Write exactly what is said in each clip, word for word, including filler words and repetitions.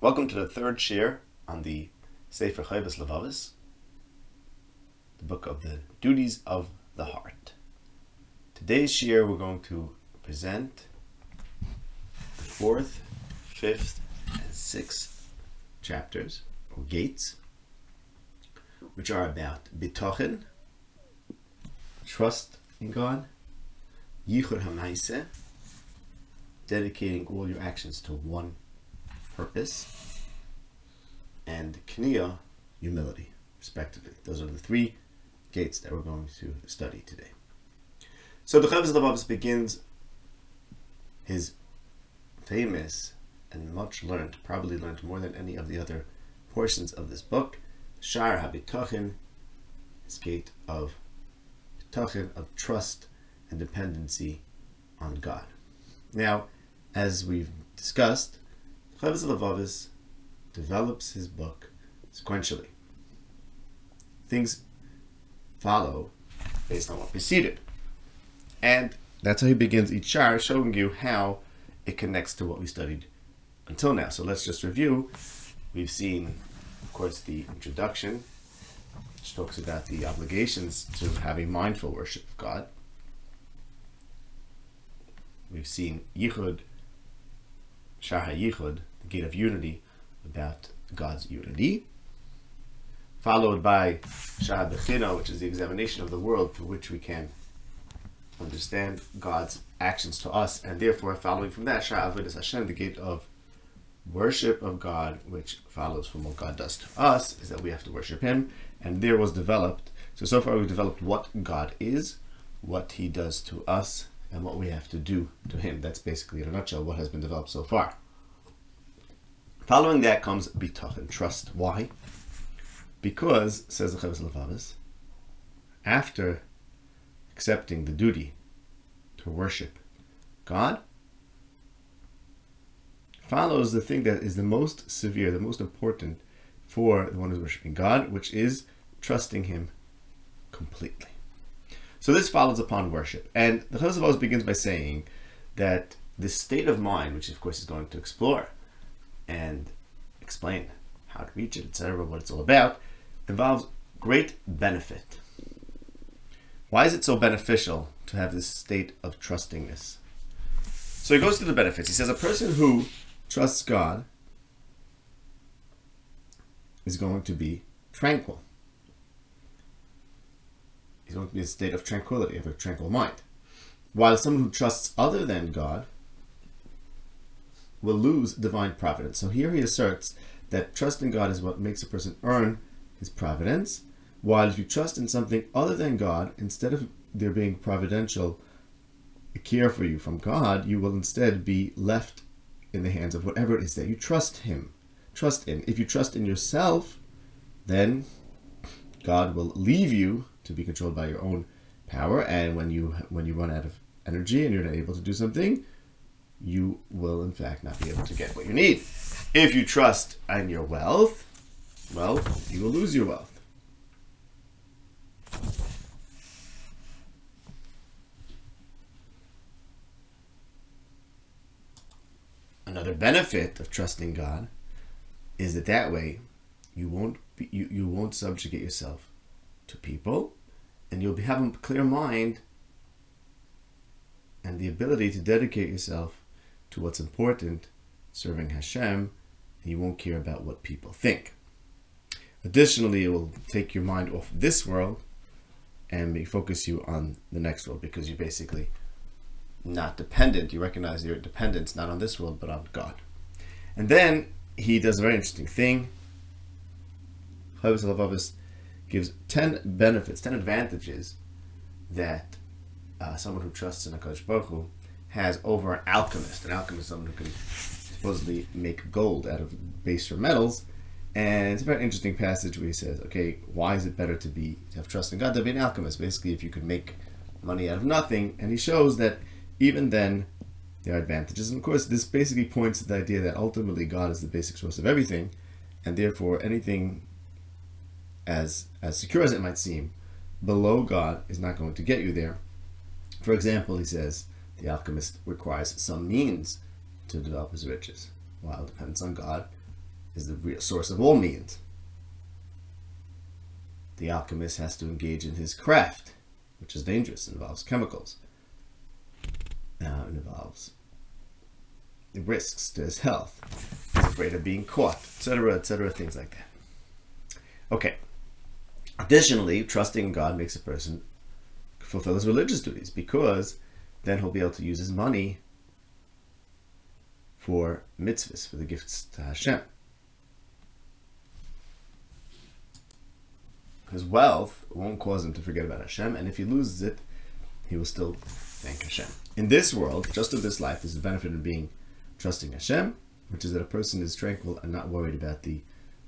Welcome to the third shiur on the Sefer Chovos HaLevavos, the book of the duties of the heart. Today's shiur we're going to present the fourth, fifth, and sixth chapters, or gates, which are about Bitachon, trust in God, Yichud HaMa'aseh, dedicating all your actions to one purpose, and Kiniyah, humility, respectively. Those are the three gates that we're going to study today. So the Chovos HaLevavos begins his famous and much learned, probably learned more than any of the other portions of this book, Sha'ar HaBitachon, his gate of Bitachon, of trust and dependency on God. Now, as we've discussed, Chovos HaLevavos develops his book sequentially. Things follow based on what preceded. And that's how he begins each sha'ar, showing you how it connects to what we studied until now. So let's just review. We've seen, of course, the introduction, which talks about the obligations to having mindful worship of God. We've seen Yichud, Sha'ar HaYichud, the gate of unity, about God's unity, followed by Sha'ar HaBechinah, which is the examination of the world through which we can understand God's actions to us, and therefore following from that, Sha'ar Avodas Hashem, the gate of worship of God, which follows from what God does to us, is that we have to worship Him. And there was developed, so so far we've developed what God is, what He does to us, and what we have to do to Him. That's basically, in a nutshell, what has been developed so far. Following that comes Bitachon, trust. Why? Because, says the Chovos HaLevavos, after accepting the duty to worship God, follows the thing that is the most severe, the most important for the one who's worshiping God, which is trusting Him completely. So this follows upon worship. And the Chovos HaLevavos begins by saying that this state of mind, which of course is going to explore and explain how to reach it, et cetera, what it's all about, involves great benefit. Why is it so beneficial to have this state of trustingness? So he goes through the benefits. He says a person who trusts God is going to be tranquil. He's going to be in a state of tranquility, of a tranquil mind. While someone who trusts other than God will lose divine providence. So here he asserts that trusting God is what makes a person earn his providence, while if you trust in something other than God, instead of there being providential care for you from God, you will instead be left in the hands of whatever it is that you trust Him, trust in. If you trust in yourself, then God will leave you to be controlled by your own power, and when you when you run out of energy and you're not able to do something, you will in fact not be able to get what you need. If you trust in your wealth, well, you will lose your wealth. Another benefit of trusting God is that that way you won't be, you, you won't subjugate yourself to people, and you'll be having a clear mind and the ability to dedicate yourself to what's important, serving Hashem, and you won't care about what people think. Additionally, it will take your mind off this world and focus you on the next world, because you're basically not dependent. You recognize your dependence not on this world but on God. And then he does a very interesting thing. Chovos HaLevavos gives ten benefits, ten advantages that Uh, someone who trusts in HaKadosh Baruch Hu has over an alchemist. An alchemist is someone who can supposedly make gold out of baser metals. And it's a very interesting passage where he says, okay, why is it better to be to have trust in God than be an alchemist? Basically, if you could make money out of nothing. And he shows that even then, there are advantages. And of course, this basically points to the idea that ultimately God is the basic source of everything, and therefore anything as, as secure as it might seem below God is not going to get you there. For example, he says, the alchemist requires some means to develop his riches, while dependence on God is the source of all means. The alchemist has to engage in his craft, which is dangerous. It involves chemicals. Uh, it involves the risks to his health. He's afraid of being caught, et cetera, et cetera, things like that. Okay. Additionally, trusting God makes a person fulfill his religious duties, because then he'll be able to use his money for mitzvahs, for the gifts to Hashem. His wealth won't cause him to forget about Hashem, and if he loses it, he will still thank Hashem. In this world, just of this life, is the benefit of being trusting Hashem, which is that a person is tranquil and not worried about the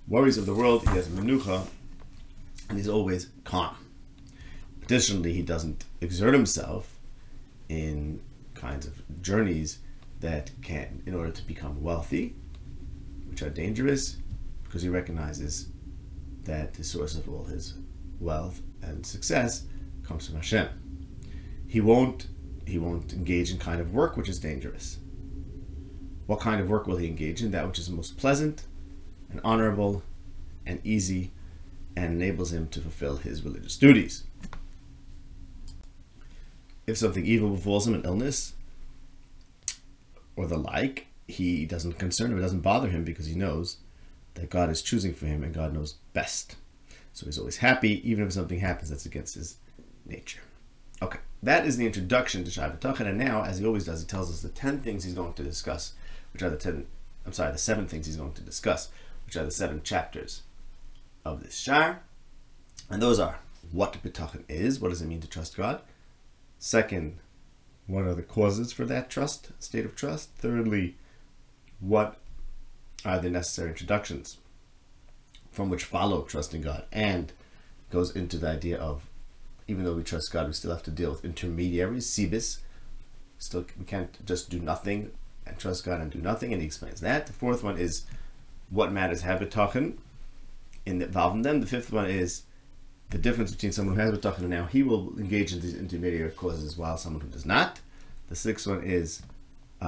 worries of the world. He has menucha, and he's always calm. Additionally, he doesn't exert himself in kinds of journeys that can, in order to become wealthy, which are dangerous, because he recognizes that the source of all his wealth and success comes from Hashem. He won't, he won't engage in kind of work which is dangerous. What kind of work will he engage in? That which is most pleasant and honorable and easy, and enables him to fulfill his religious duties. If something evil befalls him, an illness or the like, he doesn't concern him, it doesn't bother him, because he knows that God is choosing for him and God knows best. So he's always happy, even if something happens that's against his nature. Okay, that is the introduction to Sha'ar HaBitachon, and now, as he always does, he tells us the ten things he's going to discuss, which are the ten, I'm sorry, the seven things he's going to discuss, which are the seven chapters of this Sha'ar. And those are: what Bitachon is, what does it mean to trust God? Second, what are the causes for that trust, state of trust? Thirdly, what are the necessary introductions from which follow trusting God, and goes into the idea of, even though we trust God, we still have to deal with intermediaries, sibis. Still, we can't just do nothing and trust God and do nothing, and he explains that. The fourth one is what matters have bitachon in involving them. The fifth one is the difference between someone who has bitachon and now he will engage in these intermediary causes while someone who does not. The sixth one is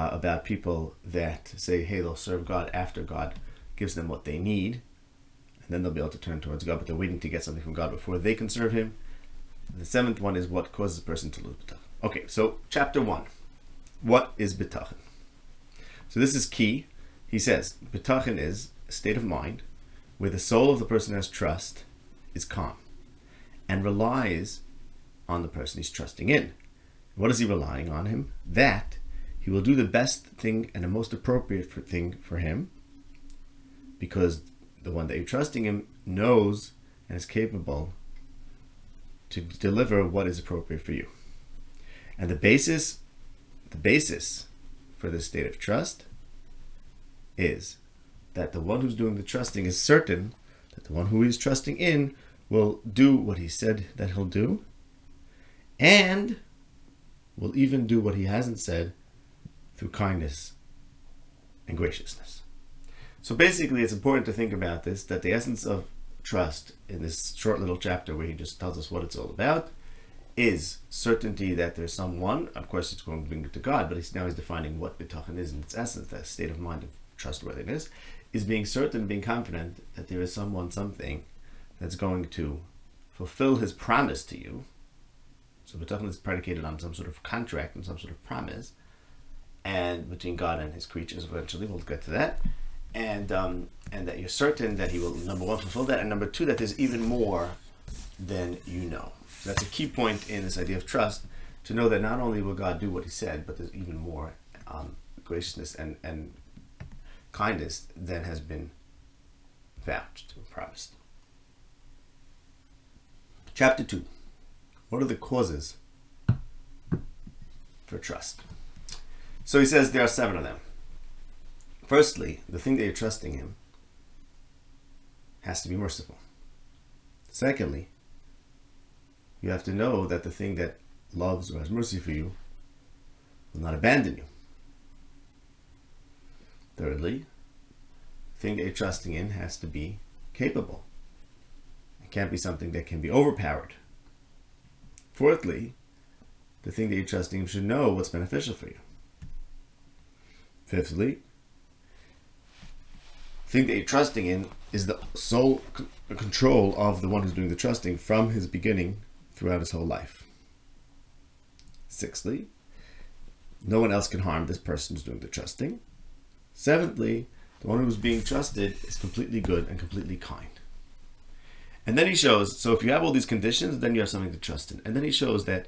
Uh, about people that say, hey, they'll serve God after God gives them what they need, and then they'll be able to turn towards God, but they're waiting to get something from God before they can serve him. The seventh one is what causes a person to lose bitachon. Okay, so chapter one, what is bitachon? So this is key. He says, bitachon is a state of mind where the soul of the person who has trust is calm and relies on the person he's trusting in. What is he relying on him? That he will do the best thing and the most appropriate for thing for him, because the one that you're trusting him knows and is capable to deliver what is appropriate for you. And the basis, the basis for this state of trust is that the one who's doing the trusting is certain that the one who he's trusting in will do what he said that he'll do, and will even do what he hasn't said, through kindness and graciousness. So basically, it's important to think about this, that the essence of trust in this short little chapter where he just tells us what it's all about is certainty that there's someone, of course it's going to bring it to God, but he's, now he's defining what bitachon is in its essence, that state of mind of trustworthiness, is being certain, being confident that there is someone, something that's going to fulfill his promise to you. So bitachon is predicated on some sort of contract and some sort of promise, and between God and his creatures, eventually we'll get to that, and um, and that you're certain that he will, number one, fulfill that, and number two, that there's even more than you know. So that's a key point in this idea of trust, to know that not only will God do what he said, but there's even more um, graciousness and, and kindness than has been vouched and promised. Chapter two, what are the causes for trust? So he says there are seven of them. Firstly, the thing that you're trusting him has to be merciful. Secondly, you have to know that the thing that loves or has mercy for you will not abandon you. Thirdly, the thing that you're trusting in has to be capable. It can't be something that can be overpowered. Fourthly, the thing that you're trusting in should know what's beneficial for you. Fifthly, thing that you're trusting in is the sole c- control of the one who's doing the trusting from his beginning throughout his whole life. Sixthly, no one else can harm this person who's doing the trusting. Seventhly, the one who's being trusted is completely good and completely kind. And then he shows, so if you have all these conditions, then you have something to trust in. And then he shows that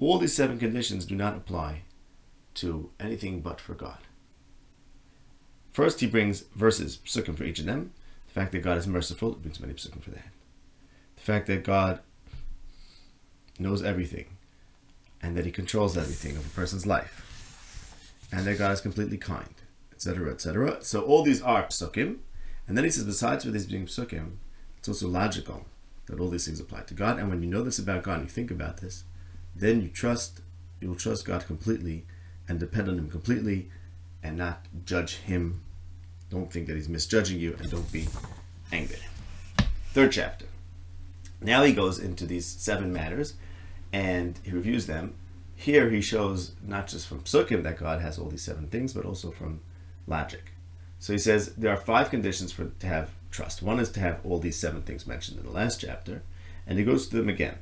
all these seven conditions do not apply to anything but for God. First, he brings verses, psukim, for each of them. The fact that God is merciful, it brings many psukim for that. The fact that God knows everything, and that he controls everything of a person's life, and that God is completely kind, et cetera, et cetera. So all these are psukim. And then he says, besides for these being psukim, it's also logical that all these things apply to God. And when you know this about God and you think about this, then you trust, you will trust God completely and depend on him completely and not judge him. Don't think that he's misjudging you, and don't be angry at him. Third chapter. Now he goes into these seven matters and he reviews them. Here he shows not just from psukim that God has all these seven things, but also from logic. So he says there are five conditions for to have trust. One is to have all these seven things mentioned in the last chapter, and he goes through them again.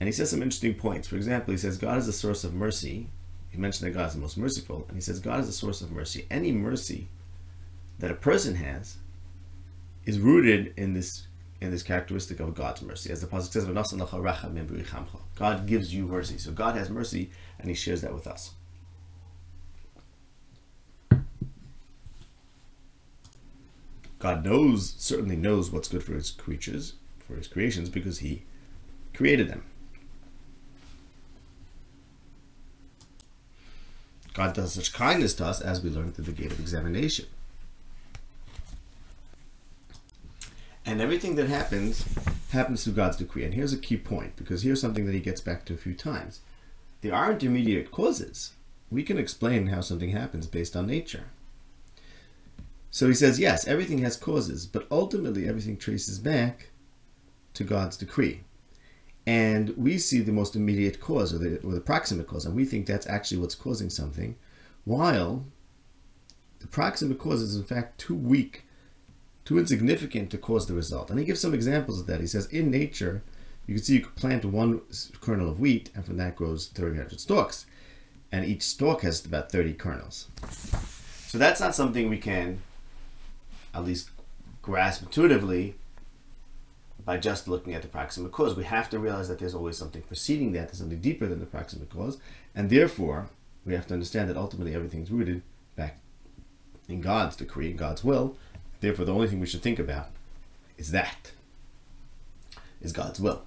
And he says some interesting points. For example, he says God is the source of mercy. He mentioned that God is the most merciful, and he says God is the source of mercy. Any mercy that a person has is rooted in this in this characteristic of God's mercy. As the pasuk says, God gives you mercy. So God has mercy, and he shares that with us. God knows, certainly knows what's good for his creatures, for his creations, because he created them. God does such kindness to us, as we learned through the gate of examination. And everything that happens, happens through God's decree. And here's a key point, because here's something that he gets back to a few times. There are intermediate causes. We can explain how something happens based on nature. So he says, yes, everything has causes, but ultimately everything traces back to God's decree. And we see the most immediate cause, or the, or the proximate cause, and we think that's actually what's causing something, while the proximate cause is in fact too weak, too insignificant to cause the result. And he gives some examples of that. He says, in nature, you can see you could plant one kernel of wheat, and from that grows three hundred stalks. And each stalk has about thirty kernels. So that's not something we can at least grasp intuitively by just looking at the proximate cause. We have to realize that there's always something preceding that, there's something deeper than the proximate cause, and therefore we have to understand that ultimately everything's rooted back in God's decree, in God's will. Therefore the only thing we should think about is that, is God's will.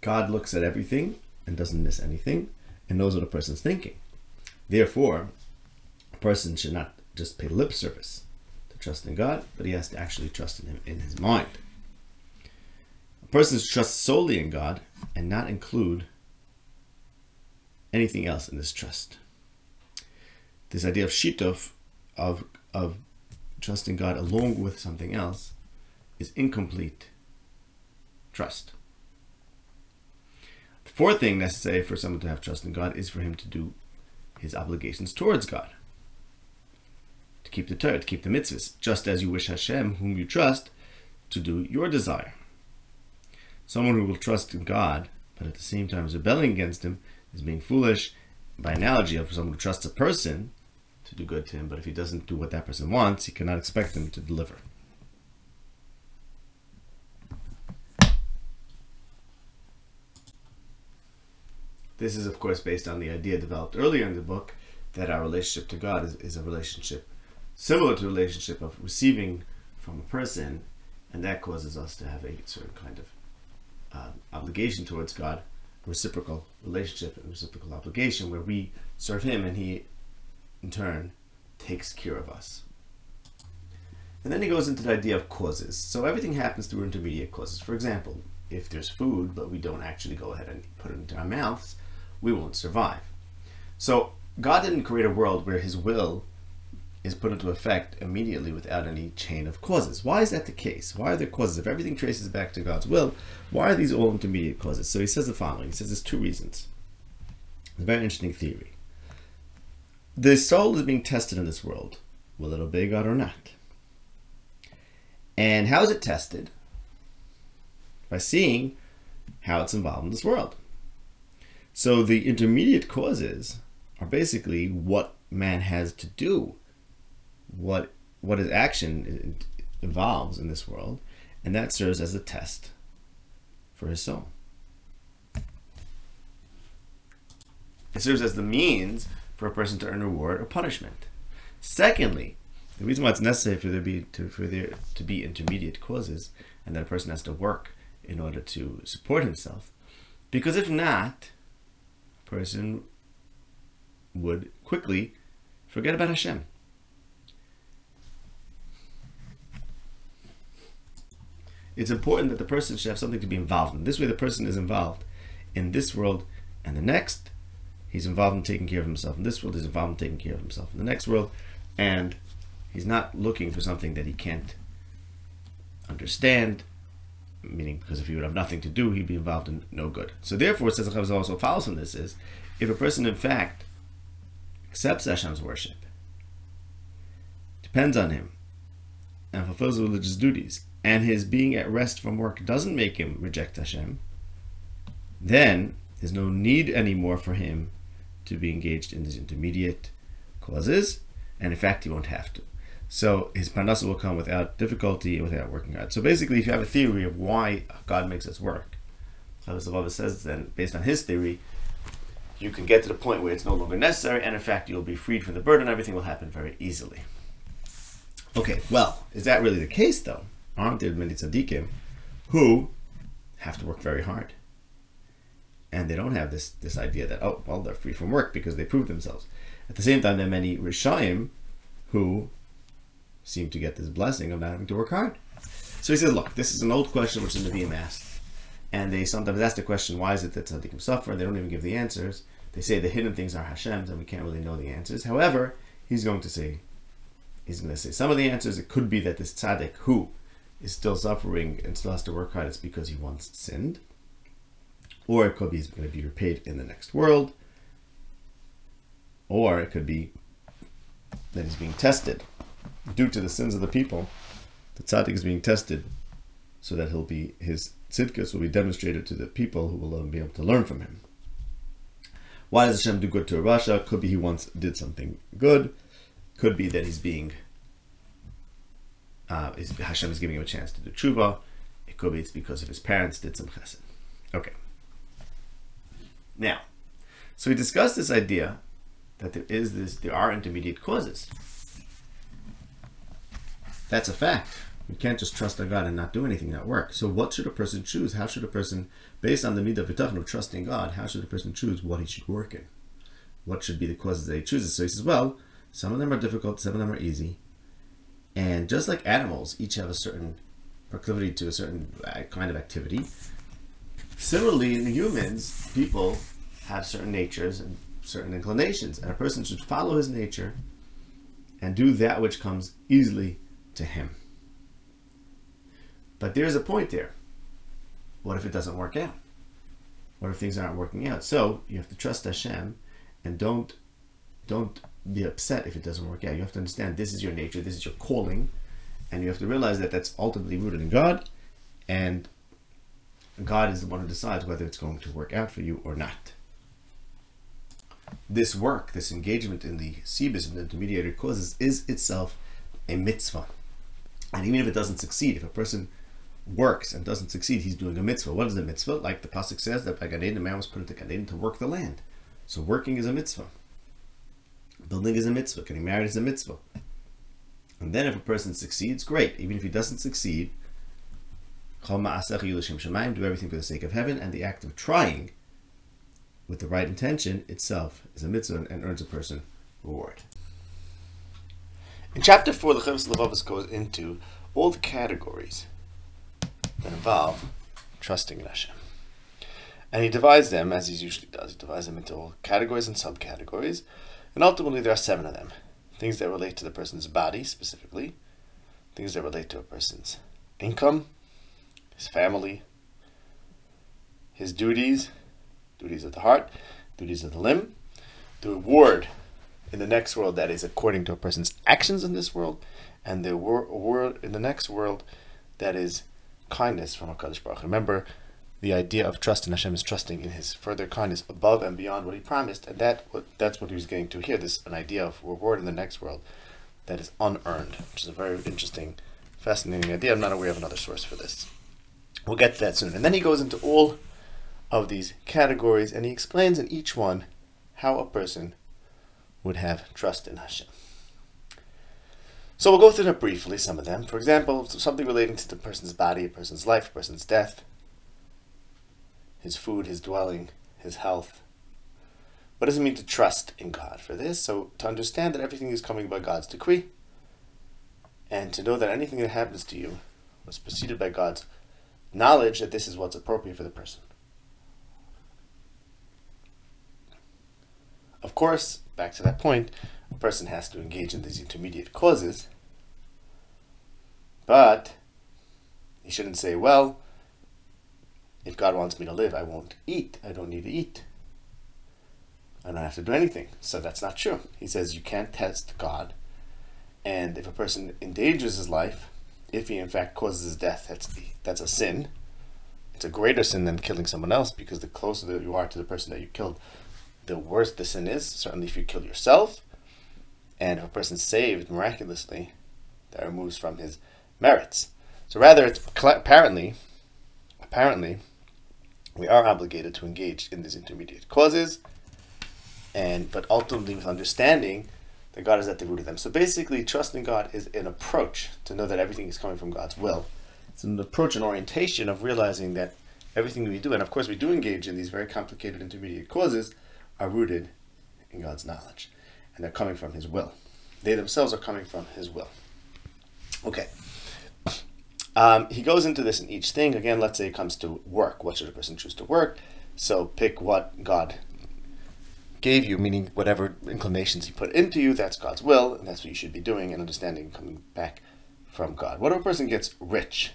God looks at everything and doesn't miss anything and knows what a person's thinking. Therefore, person should not just pay lip service to trust in God, but he has to actually trust in him in his mind. A person should trust solely in God and not include anything else in this trust. This idea of shituf, of, of trusting God along with something else, is incomplete trust. The fourth thing necessary for someone to have trust in God is for him to do his obligations towards God. To keep the Torah, to keep the mitzvahs, just as you wish Hashem, whom you trust, to do your desire. Someone who will trust in God, but at the same time is rebelling against him, is being foolish, by analogy of someone who trusts a person to do good to him, but if he doesn't do what that person wants, he cannot expect him to deliver. This is, of course, based on the idea developed earlier in the book that our relationship to God is, is a relationship similar to the relationship of receiving from a person, and that causes us to have a certain kind of um, obligation towards God, reciprocal relationship and reciprocal obligation, where we serve him and he in turn takes care of us. And then he goes into the idea of causes. So everything happens through intermediate causes. For example, if there's food but we don't actually go ahead and put it into our mouths, we won't survive. So God didn't create a world where his will is put into effect immediately without any chain of causes. Why is that the case? Why are there causes? If everything traces back to God's will, why are these all intermediate causes? So he says the following. He says there's two reasons. It's a very interesting theory. the soul is being tested in this world, whether it'll obey God or not. And how is it tested? By seeing how it's involved in this world. So the intermediate causes are basically what man has to do, what what his action involves in this world, and that serves as a test for his soul. It serves as the means for a person to earn reward or punishment. Secondly, the reason why it's necessary for there be to for there to be intermediate causes, and that a person has to work in order to support himself, because if not, a person would quickly forget about Hashem. It's important that the person should have something to be involved in. This way the person is involved in this world and the next. He's involved in taking care of himself in this world. He's involved in taking care of himself in the next world. And he's not looking for something that he can't understand. Meaning, because if he would have nothing to do, he'd be involved in no good. So therefore, it says the Chovos HaLevavos also follows from this is, if a person in fact accepts Hashem's worship, depends on him, and fulfills the religious duties, and his being at rest from work doesn't make him reject Hashem, then there's no need anymore for him to be engaged in these intermediate causes, and in fact he won't have to. So his parnasa will come without difficulty, without working hard. So basically, if you have a theory of why God makes us work, Chovos HaLevavos says then, based on his theory, you can get to the point where it's no longer necessary, and in fact you'll be freed from the burden. Everything will happen very easily. Okay, well, is that really the case though? Aren't there many tzaddikim who have to work very hard? And they don't have this, this idea that, oh, well, they're free from work because they proved themselves. At the same time, there are many Rishayim who seem to get this blessing of not having to work hard. So he says, look, this is an old question which the Nevi'im asked. And they sometimes ask the question, why is it that tzaddikim suffer? They don't even give the answers. They say the hidden things are Hashem's and we can't really know the answers. However, he's going to say, he's going to say some of the answers. It could be that this tzaddik who is still suffering and still has to work hard, it's because he once sinned. Or it could be he's going to be repaid in the next world. Or it could be that he's being tested due to the sins of the people. The tzaddik is being tested so that he'll be, his tzidkus will be demonstrated to the people who will be able to learn from him. Why does Hashem do good to a rasha? Could be he once did something good. Could be that he's being, uh, is, Hashem is giving him a chance to do tshuva. It could be it's because of his parents did some chesed. Okay. Now, so we discussed this idea that there is this, there are intermediate causes. That's a fact. We can't just trust our God and not do anything, not work. So what should a person choose? How should a person, based on the midah v'tachon of trusting God, how should a person choose what he should work in? What should be the causes that he chooses? So he says, well, some of them are difficult, some of them are easy. And just like animals, each have a certain proclivity to a certain kind of activity. Similarly, in humans, people have certain natures and certain inclinations, and a person should follow his nature and do that which comes easily to him. But there's a point there. What if it doesn't work out? What if things aren't working out? So you have to trust Hashem and don't, don't be upset if it doesn't work out. You have to understand this is your nature, this is your calling, and you have to realize that that's ultimately rooted in God, and God is the one who decides whether it's going to work out for you or not. This work, this engagement in the sibis and the intermediated causes is itself a mitzvah. And even if it doesn't succeed, if a person works and doesn't succeed, he's doing a mitzvah. What is a mitzvah? Like the pasuk says that by Gan Eden, a man was put into Gan Eden to work the land. So working is a mitzvah. Building is a mitzvah. Getting married is a mitzvah. And then if a person succeeds, great. Even if he doesn't succeed, do everything for the sake of heaven, and the act of trying with the right intention itself is a mitzvah and earns a person reward. In chapter four, the Chovos HaLevavos goes into all the categories that involve trusting in Hashem. And he divides them, as he usually does, he divides them into all categories and subcategories, and ultimately there are seven of them. Things that relate to the person's body, specifically, things that relate to a person's income, his family, his duties, duties of the heart, duties of the limb, the reward in the next world that is according to a person's actions in this world, and the wor- world in the next world that is kindness from HaKadosh Baruch Hu. Remember, the idea of trust in Hashem is trusting in His further kindness above and beyond what He promised, and that that's what He was getting to here. This an idea of reward in the next world that is unearned, which is a very interesting, fascinating idea. I'm not aware of another source for this. We'll get to that soon. And then he goes into all of these categories, and he explains in each one how a person would have trust in Hashem. So we'll go through them briefly, some of them. For example, something relating to the person's body, a person's life, a person's death, his food, his dwelling, his health. What does it mean to trust in God for this? So to understand that everything is coming by God's decree, and to know that anything that happens to you was preceded by God's knowledge that this is what's appropriate for the person. Of course, back to that point, a person has to engage in these intermediate causes, but he shouldn't say, well, if God wants me to live, I won't eat. I don't need to eat. I don't have to do anything. So that's not true. He says you can't test God. And if a person endangers his life, if he in fact causes his death, that's the, that's a sin. It's a greater sin than killing someone else, because the closer that you are to the person that you killed, the worse the sin is. Certainly if you kill yourself. And if a person's saved miraculously, that removes from his merits. So rather, it's apparently, apparently, we are obligated to engage in these intermediate causes, and but ultimately with understanding that God is at the root of them. So basically, trusting God is an approach to know that everything is coming from God's will. It's an approach and orientation of realizing that everything we do, and of course we do engage in these very complicated intermediate causes, are rooted in God's knowledge, and they're coming from His will. They themselves are coming from His will. Okay. Um, he goes into this in each thing. Again, let's say it comes to work. What should a person choose to work? So pick what God gave you, meaning whatever inclinations He put into you, that's God's will, and that's what you should be doing and understanding coming back from God. What if a person gets rich?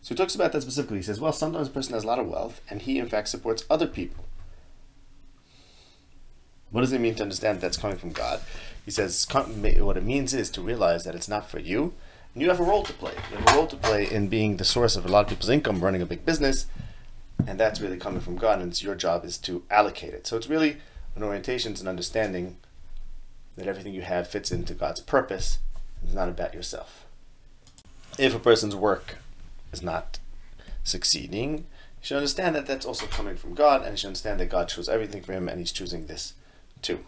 So he talks about that specifically. He says, well, sometimes a person has a lot of wealth, and he, in fact, supports other people. What does it mean to understand that's coming from God? He says, what it means is to realize that it's not for you, and you have a role to play. You have a role to play in being the source of a lot of people's income, running a big business, and that's really coming from God, and it's your job is to allocate it. So it's really an orientation, an understanding that everything you have fits into God's purpose, and it's not about yourself. If a person's work is not succeeding, you should understand that that's also coming from God, and you should understand that God chose everything for him, and He's choosing this too.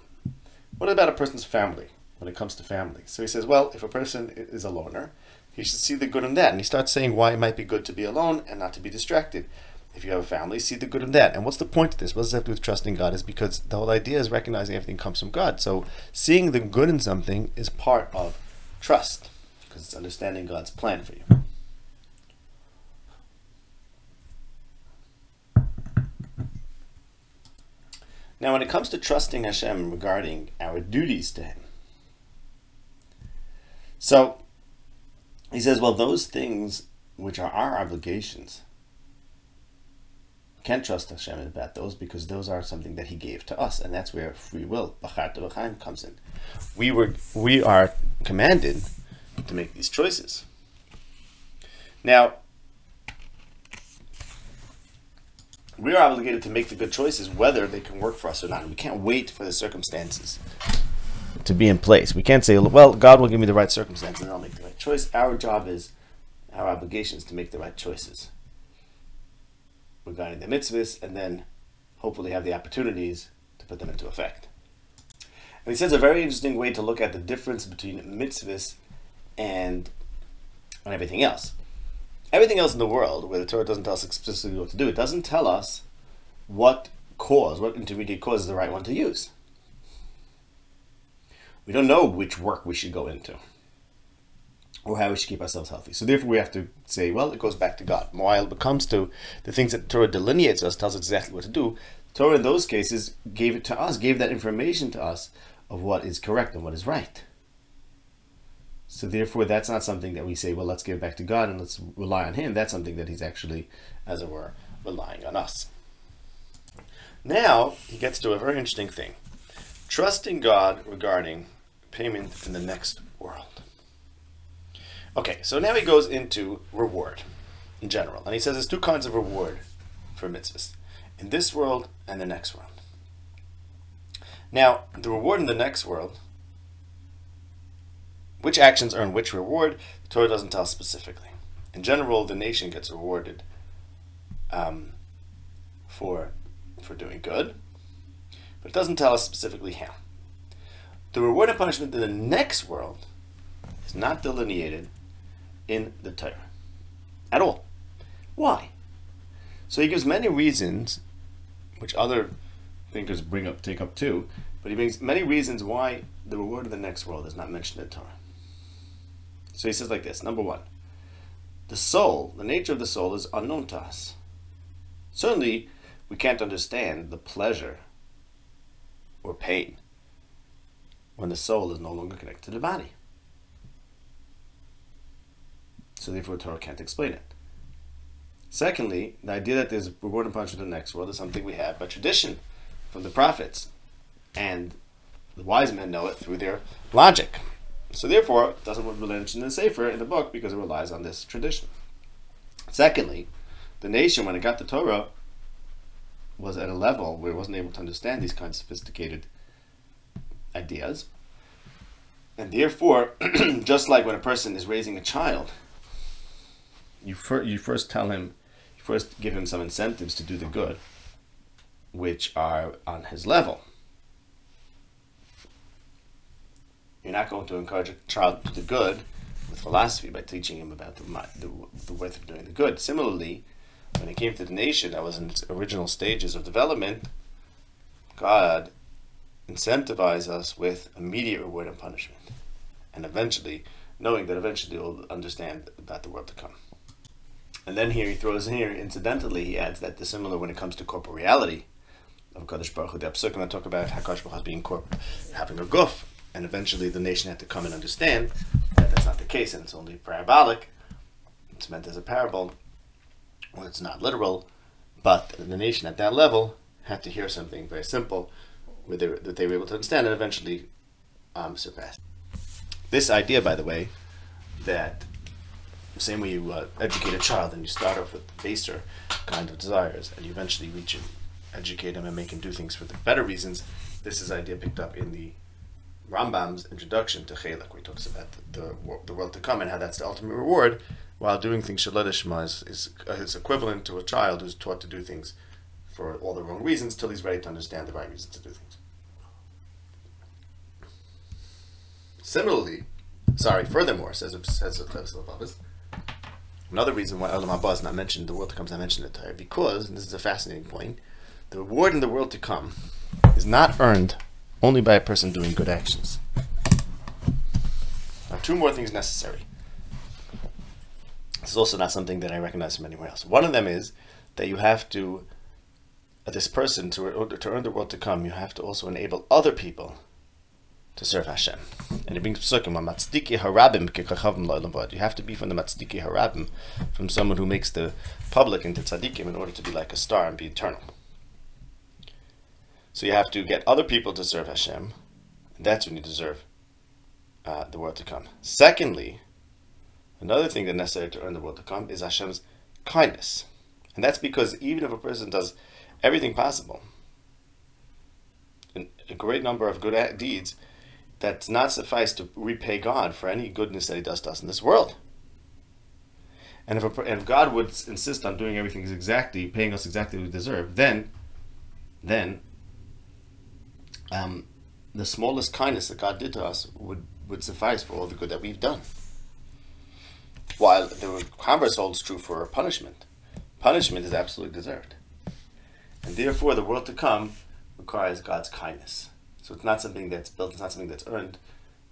What about a person's family? When it comes to family. So he says, well, if a person is a loner, he should see the good in that. And he starts saying why it might be good to be alone and not to be distracted. If you have a family, see the good in that. And what's the point of this? What does that have to do with trusting God? Is because the whole idea is recognizing everything comes from God. So seeing the good in something is part of trust, because it's understanding God's plan for you. Now, when it comes to trusting Hashem regarding our duties to Him, so he says, well, those things which are our obligations, can't trust Hashem about those, because those are something that He gave to us, and that's where free will, b'char t'v'chaim, comes in. We were, we are commanded to make these choices. Now, we are obligated to make the good choices, whether they can work for us or not. We can't wait for the circumstances to be in place. We can't say, well, God will give me the right circumstances and I'll make the right choice. Our job is, our obligation is to make the right choices regarding the mitzvahs, and then hopefully have the opportunities to put them into effect. And he says a very interesting way to look at the difference between mitzvahs and, and everything else. Everything else in the world, where the Torah doesn't tell us explicitly what to do, it doesn't tell us what cause, what intermediate cause is the right one to use. We don't know which work we should go into, or how we should keep ourselves healthy. So therefore we have to say, well, it goes back to God. While it comes to the things that the Torah delineates us, tells us exactly what to do, the Torah in those cases gave it to us, gave that information to us of what is correct and what is right. So therefore that's not something that we say, well, let's give it back to God and let's rely on Him. That's something that He's actually, as it were, relying on us. Now he gets to a very interesting thing. Trusting God regarding payment in the next world. Okay, so now he goes into reward in general. And he says there's two kinds of reward for mitzvahs. In this world and the next world. Now, the reward in the next world, which actions earn which reward, the Torah doesn't tell specifically. In general, the nation gets rewarded um, for, for doing good, but it doesn't tell us specifically how. The reward and punishment in the next world is not delineated in the Torah at all. Why? So he gives many reasons, which other thinkers bring up, take up too, but he brings many reasons why the reward of the next world is not mentioned in the Torah. So he says like this, number one, the soul, the nature of the soul is unknown to us. Certainly, we can't understand the pleasure or pain when the soul is no longer connected to the body. So therefore, Torah can't explain it. Secondly, the idea that there's reward and punishment in the next world is something we have by tradition from the prophets, and the wise men know it through their logic. So therefore, it doesn't want to mention the Sefer in the book because it relies on this tradition. Secondly, the nation, when it got the Torah, was at a level where it wasn't able to understand these kinds of sophisticated ideas. And therefore, just like when a person is raising a child, you, fir you first tell him, you first give him some incentives to do the good, which are on his level. You're not going to encourage a child to do good with philosophy by teaching him about the, the, the worth of doing the good. Similarly, when it came to the nation that was in its original stages of development, God incentivized us with immediate reward and punishment. And eventually, knowing that eventually we'll understand about the world to come. And then here he throws in here, incidentally, he adds that dissimilar when it comes to corporeality of Kadosh Baruch Hu. The Apsukim that talk about HaKadosh Baruch Hu being corp having a guf. And eventually the nation had to come and understand that that's not the case, and it's only parabolic. It's meant as a parable. Well, it's not literal, but the nation at that level had to hear something very simple where they, that they were able to understand and eventually um, surpass. This idea, by the way, that the same way you uh, educate a child and you start off with baser kind of desires and you eventually reach and educate him and make him do things for the better reasons, this is idea picked up in the Rambam's introduction to Chelek, where he talks about the, the, the world to come and how that's the ultimate reward, while doing things Shalei Lishma is, is, is equivalent to a child who's taught to do things for all the wrong reasons till he's ready to understand the right reasons to do things. Similarly, sorry, furthermore, says says Chovos HaLevavos, another reason why Olam Haba is not mentioned, the world to come is not mentioned in the Torah, because, and this is a fascinating point, the reward in the world to come is not earned only by a person doing good actions. Now, two more things necessary. This is also not something that I recognize from anywhere else. One of them is that you have to, this person, to, order, to earn the world to come, you have to also enable other people to serve Hashem. And it brings psukim, matzdiki harabim kekachavim la'olam va'ad. You have to be from the matzdiki harabim, from someone who makes the public into tzaddikim in order to be like a star and be eternal. So you have to get other people to serve Hashem, and that's when you deserve uh, the world to come. Secondly, another thing that's necessary to earn the world to come is Hashem's kindness. And that's because even if a person does everything possible, a great number of good deeds, that's not suffice to repay God for any goodness that he does to us in this world. And if, a, and if God would insist on doing everything exactly, paying us exactly what we deserve, then, then, Um, the smallest kindness that God did to us would, would suffice for all the good that we've done. While the converse holds true for punishment. Punishment is absolutely deserved. And therefore, the world to come requires God's kindness. So it's not something that's built, it's not something that's earned.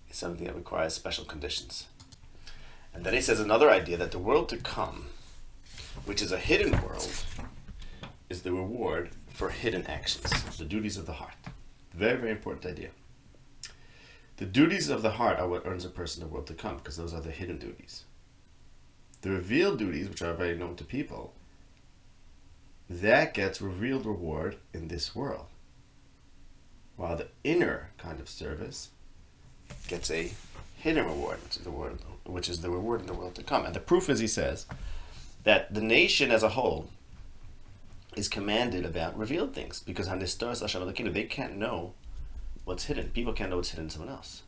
It's something that requires special conditions. And then he says another idea, that the world to come, which is a hidden world, is the reward for hidden actions, the duties of the heart. Very, very important idea. The duties of the heart are what earns a person the world to come, because those are the hidden duties. The revealed duties, which are very known to people, that gets revealed reward in this world. while the inner kind of service gets a hidden reward, which is the word, which is the reward in the world to come. And the proof is, he says, that the nation as a whole is commanded about revealed things, because they can't know what's hidden. People can't know what's hidden in someone else.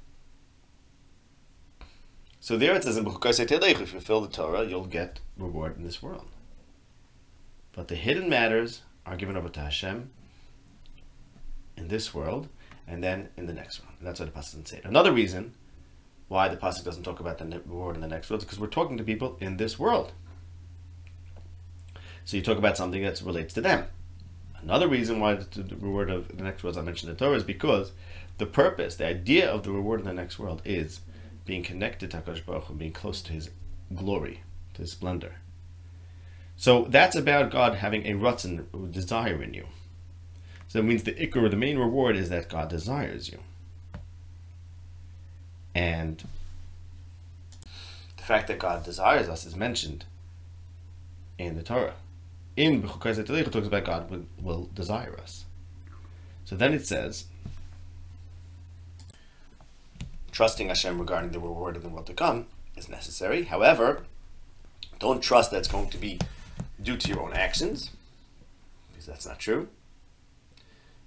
So there it says, if you fulfill the Torah, you'll get reward in this world. But the hidden matters are given over to Hashem in this world, and then in the next one. And that's why the Pasuk doesn't say it. Another reason why the Pasuk doesn't talk about the reward in the next world is because we're talking to people in this world. So you talk about something that relates to them. Another reason why the reward of the next world is not mentioned in the Torah is because the purpose, the idea of the reward in the next world is being connected to HaKadosh Baruch Hu, being close to His glory, to His splendor. So that's about God having a ratzon, desire in you. So it means the ikkur, the main reward, is that God desires you. And the fact that God desires us is mentioned in the Torah. In B'chukai Zaytaleich, it talks about God will, will desire us. So then it says, trusting Hashem regarding the reward in the world to come is necessary. However, don't trust that's going to be due to your own actions, because that's not true.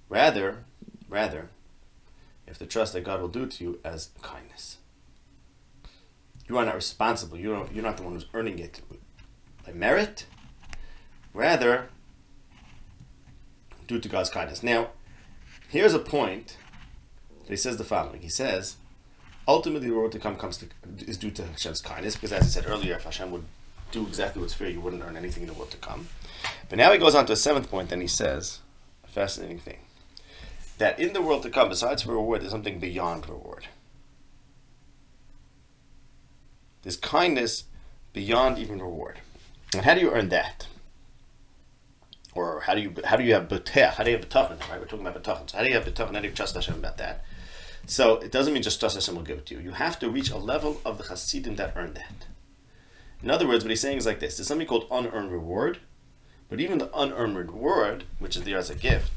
Rather, rather, you have to trust that God will do to you as kindness. You are not responsible. You don't, you're not the one who's earning it by merit. Rather, due to God's kindness. Now, here's a point that he says the following. He says, ultimately, the reward to come comes to, is due to Hashem's kindness, because as I said earlier, if Hashem would do exactly what's fair, you wouldn't earn anything in the world to come. But now he goes on to a seventh point, and he says, a fascinating thing, that in the world to come, besides reward, there's something beyond reward. There's kindness beyond even reward. And how do you earn that? Or how do you how do you have betech? How do you have betachon? Right, we're talking about betachon. So how do you have betachon? How do you trust Hashem about that? So it doesn't mean just trust Hashem will give it to you. You have to reach a level of the Hasidim that earn that. In other words, what he's saying is like this. There's something called unearned reward, but even the unearned reward, which is there as a gift,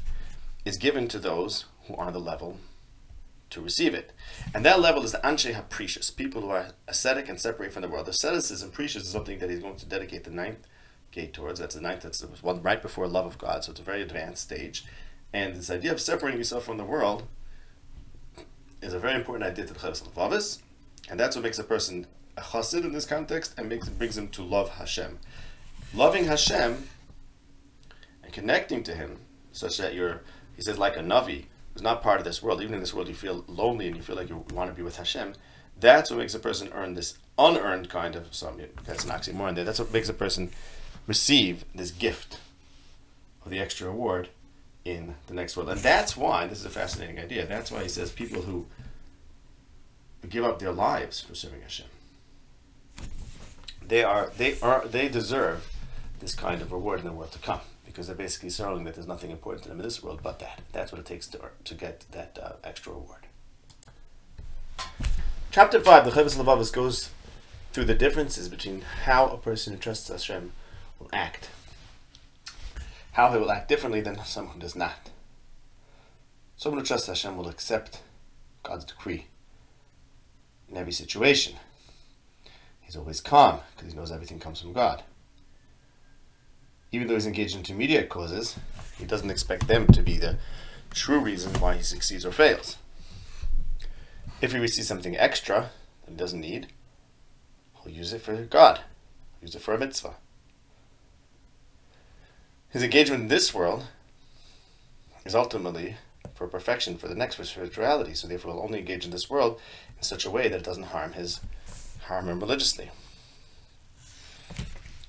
is given to those who are on the level to receive it. And that level is the Anshe HaPrecious, people who are ascetic and separate from the world. Asceticism, precious, is something that he's going to dedicate the ninth gate towards. That's the ninth, that's the one right before love of God, so it's a very advanced stage. And this idea of separating yourself from the world is a very important idea to the Chovos HaLevavos, and that's what makes a person a chassid in this context, and makes brings him to love Hashem. Loving Hashem and connecting to Him, such that you're, he says, like a Navi, who's not part of this world. Even in this world you feel lonely and you feel like you want to be with Hashem. That's what makes a person earn this unearned kind of, so I mean, that's an oxymoron there, that's what makes a person receive this gift of the extra reward in the next world. And that's why, this is a fascinating idea, that's why he says people who give up their lives for serving Hashem, they are they are they deserve this kind of reward in the world to come, because they're basically sorrowing that there's nothing important to them in this world but that. That's what it takes to to get that uh, extra reward. Chapter five, the Chovos HaLevavos goes through the differences between how a person who trusts Hashem will act, how he will act differently than someone who does not. Someone who trusts Hashem will accept God's decree in every situation. He's always calm, because he knows everything comes from God. Even though he's engaged in intermediate causes, he doesn't expect them to be the true reason why he succeeds or fails. If he receives something extra that he doesn't need, he'll use it for God, he'll use it for a mitzvah. His engagement in this world is ultimately for perfection, for the next, for spirituality. So therefore, he'll only engage in this world in such a way that it doesn't harm his harm him religiously.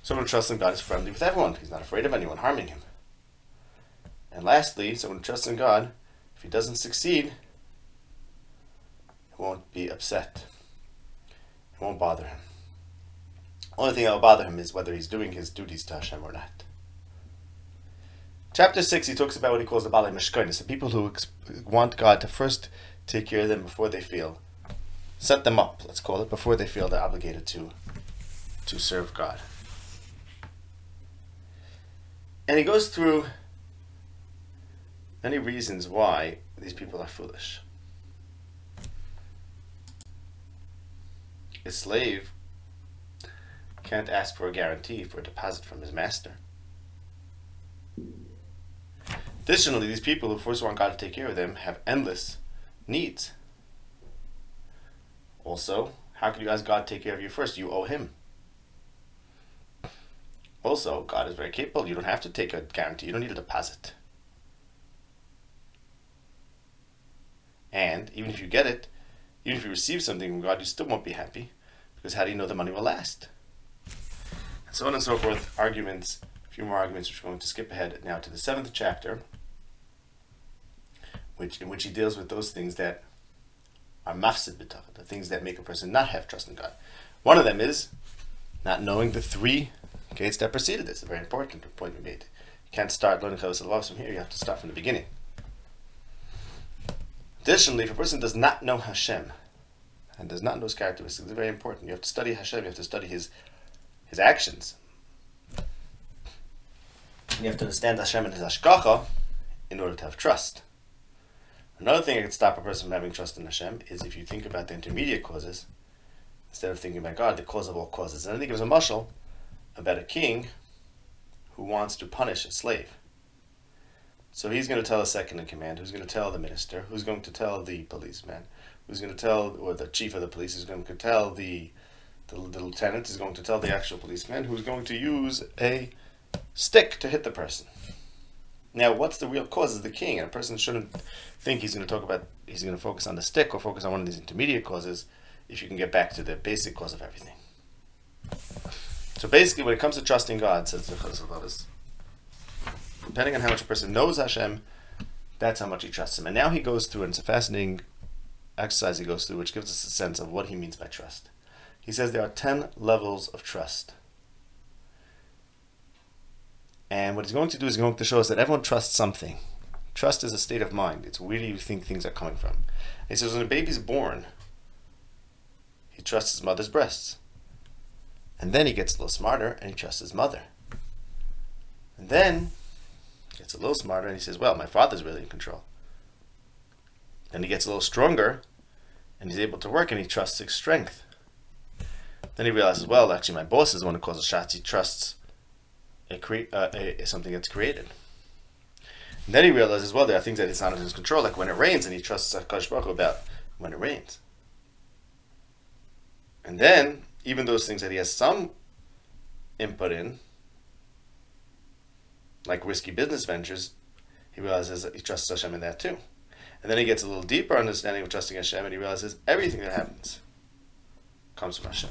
Someone who trusts in God is friendly with everyone. He's not afraid of anyone harming him. And lastly, someone who trusts in God, if he doesn't succeed, he won't be upset. It won't bother him. The only thing that will bother him is whether he's doing his duties to Hashem or not. Chapter six, he talks about what he calls the Balei Mishkanos, the people who want God to first take care of them before they feel, set them up, let's call it, before they feel they're obligated to, to serve God. And he goes through many reasons why these people are foolish. A slave can't ask for a guarantee for a deposit from his master. Additionally, these people who first want God to take care of them have endless needs. Also, how can you ask God to take care of you first? You owe him. Also, God is very capable. You don't have to take a guarantee. You don't need a deposit. And even if you get it, even if you receive something from God, you still won't be happy, because how do you know the money will last? And so on and so forth. Arguments, a few more arguments, which we're going to skip ahead now to the seventh chapter, which in which he deals with those things that are mafsid bitachon, the things that make a person not have trust in God. One of them is not knowing the three gates that preceded this. It's a very important point we made. You can't start learning Chovos HaLevavos from here. You have to start from the beginning. Additionally, if a person does not know Hashem and does not know his characteristics, it's very important. You have to study Hashem, you have to study his his actions. You have to understand Hashem and his hashgacha in order to have trust. Another thing that can stop a person from having trust in Hashem is if you think about the intermediate causes instead of thinking about God, the cause of all causes. And I think it was a mashal about a king who wants to punish a slave. So he's going to tell a second in command, who's going to tell the minister, who's going to tell the policeman, who's going to tell, or the chief of the police is going to tell the, the, the lieutenant, is going to tell the actual policeman, who's going to use a stick to hit the person. Now, what's the real cause? Is the king, and a person shouldn't think he's going to talk about, he's going to focus on the stick or focus on one of these intermediate causes if you can get back to the basic cause of everything. So basically, when it comes to trusting God, says the Chovos HaLevavos, depending on how much a person knows Hashem, that's how much he trusts him. And now he goes through, and it's a fascinating exercise he goes through, which gives us a sense of what he means by trust. He says there are ten levels of trust. And what he's going to do is going to show us that everyone trusts something. Trust is a state of mind. It's where do you think things are coming from. And he says when a baby's born, he trusts his mother's breasts. And then he gets a little smarter, and he trusts his mother. And then gets a little smarter, and he says, well, my father's really in control. Then he gets a little stronger, and he's able to work, and he trusts his strength. Then he realizes, well, actually my boss is the one who calls the shots. He trusts a cre- uh, a, something that's created. And then he realizes, well, there are things that it's not in his control, like when it rains, and he trusts HaKadosh Baruch Hu about when it rains. And then, even those things that he has some input in, like risky business ventures, he realizes that he trusts Hashem in that too. And then he gets a little deeper understanding of trusting Hashem, and he realizes everything that happens comes from Hashem.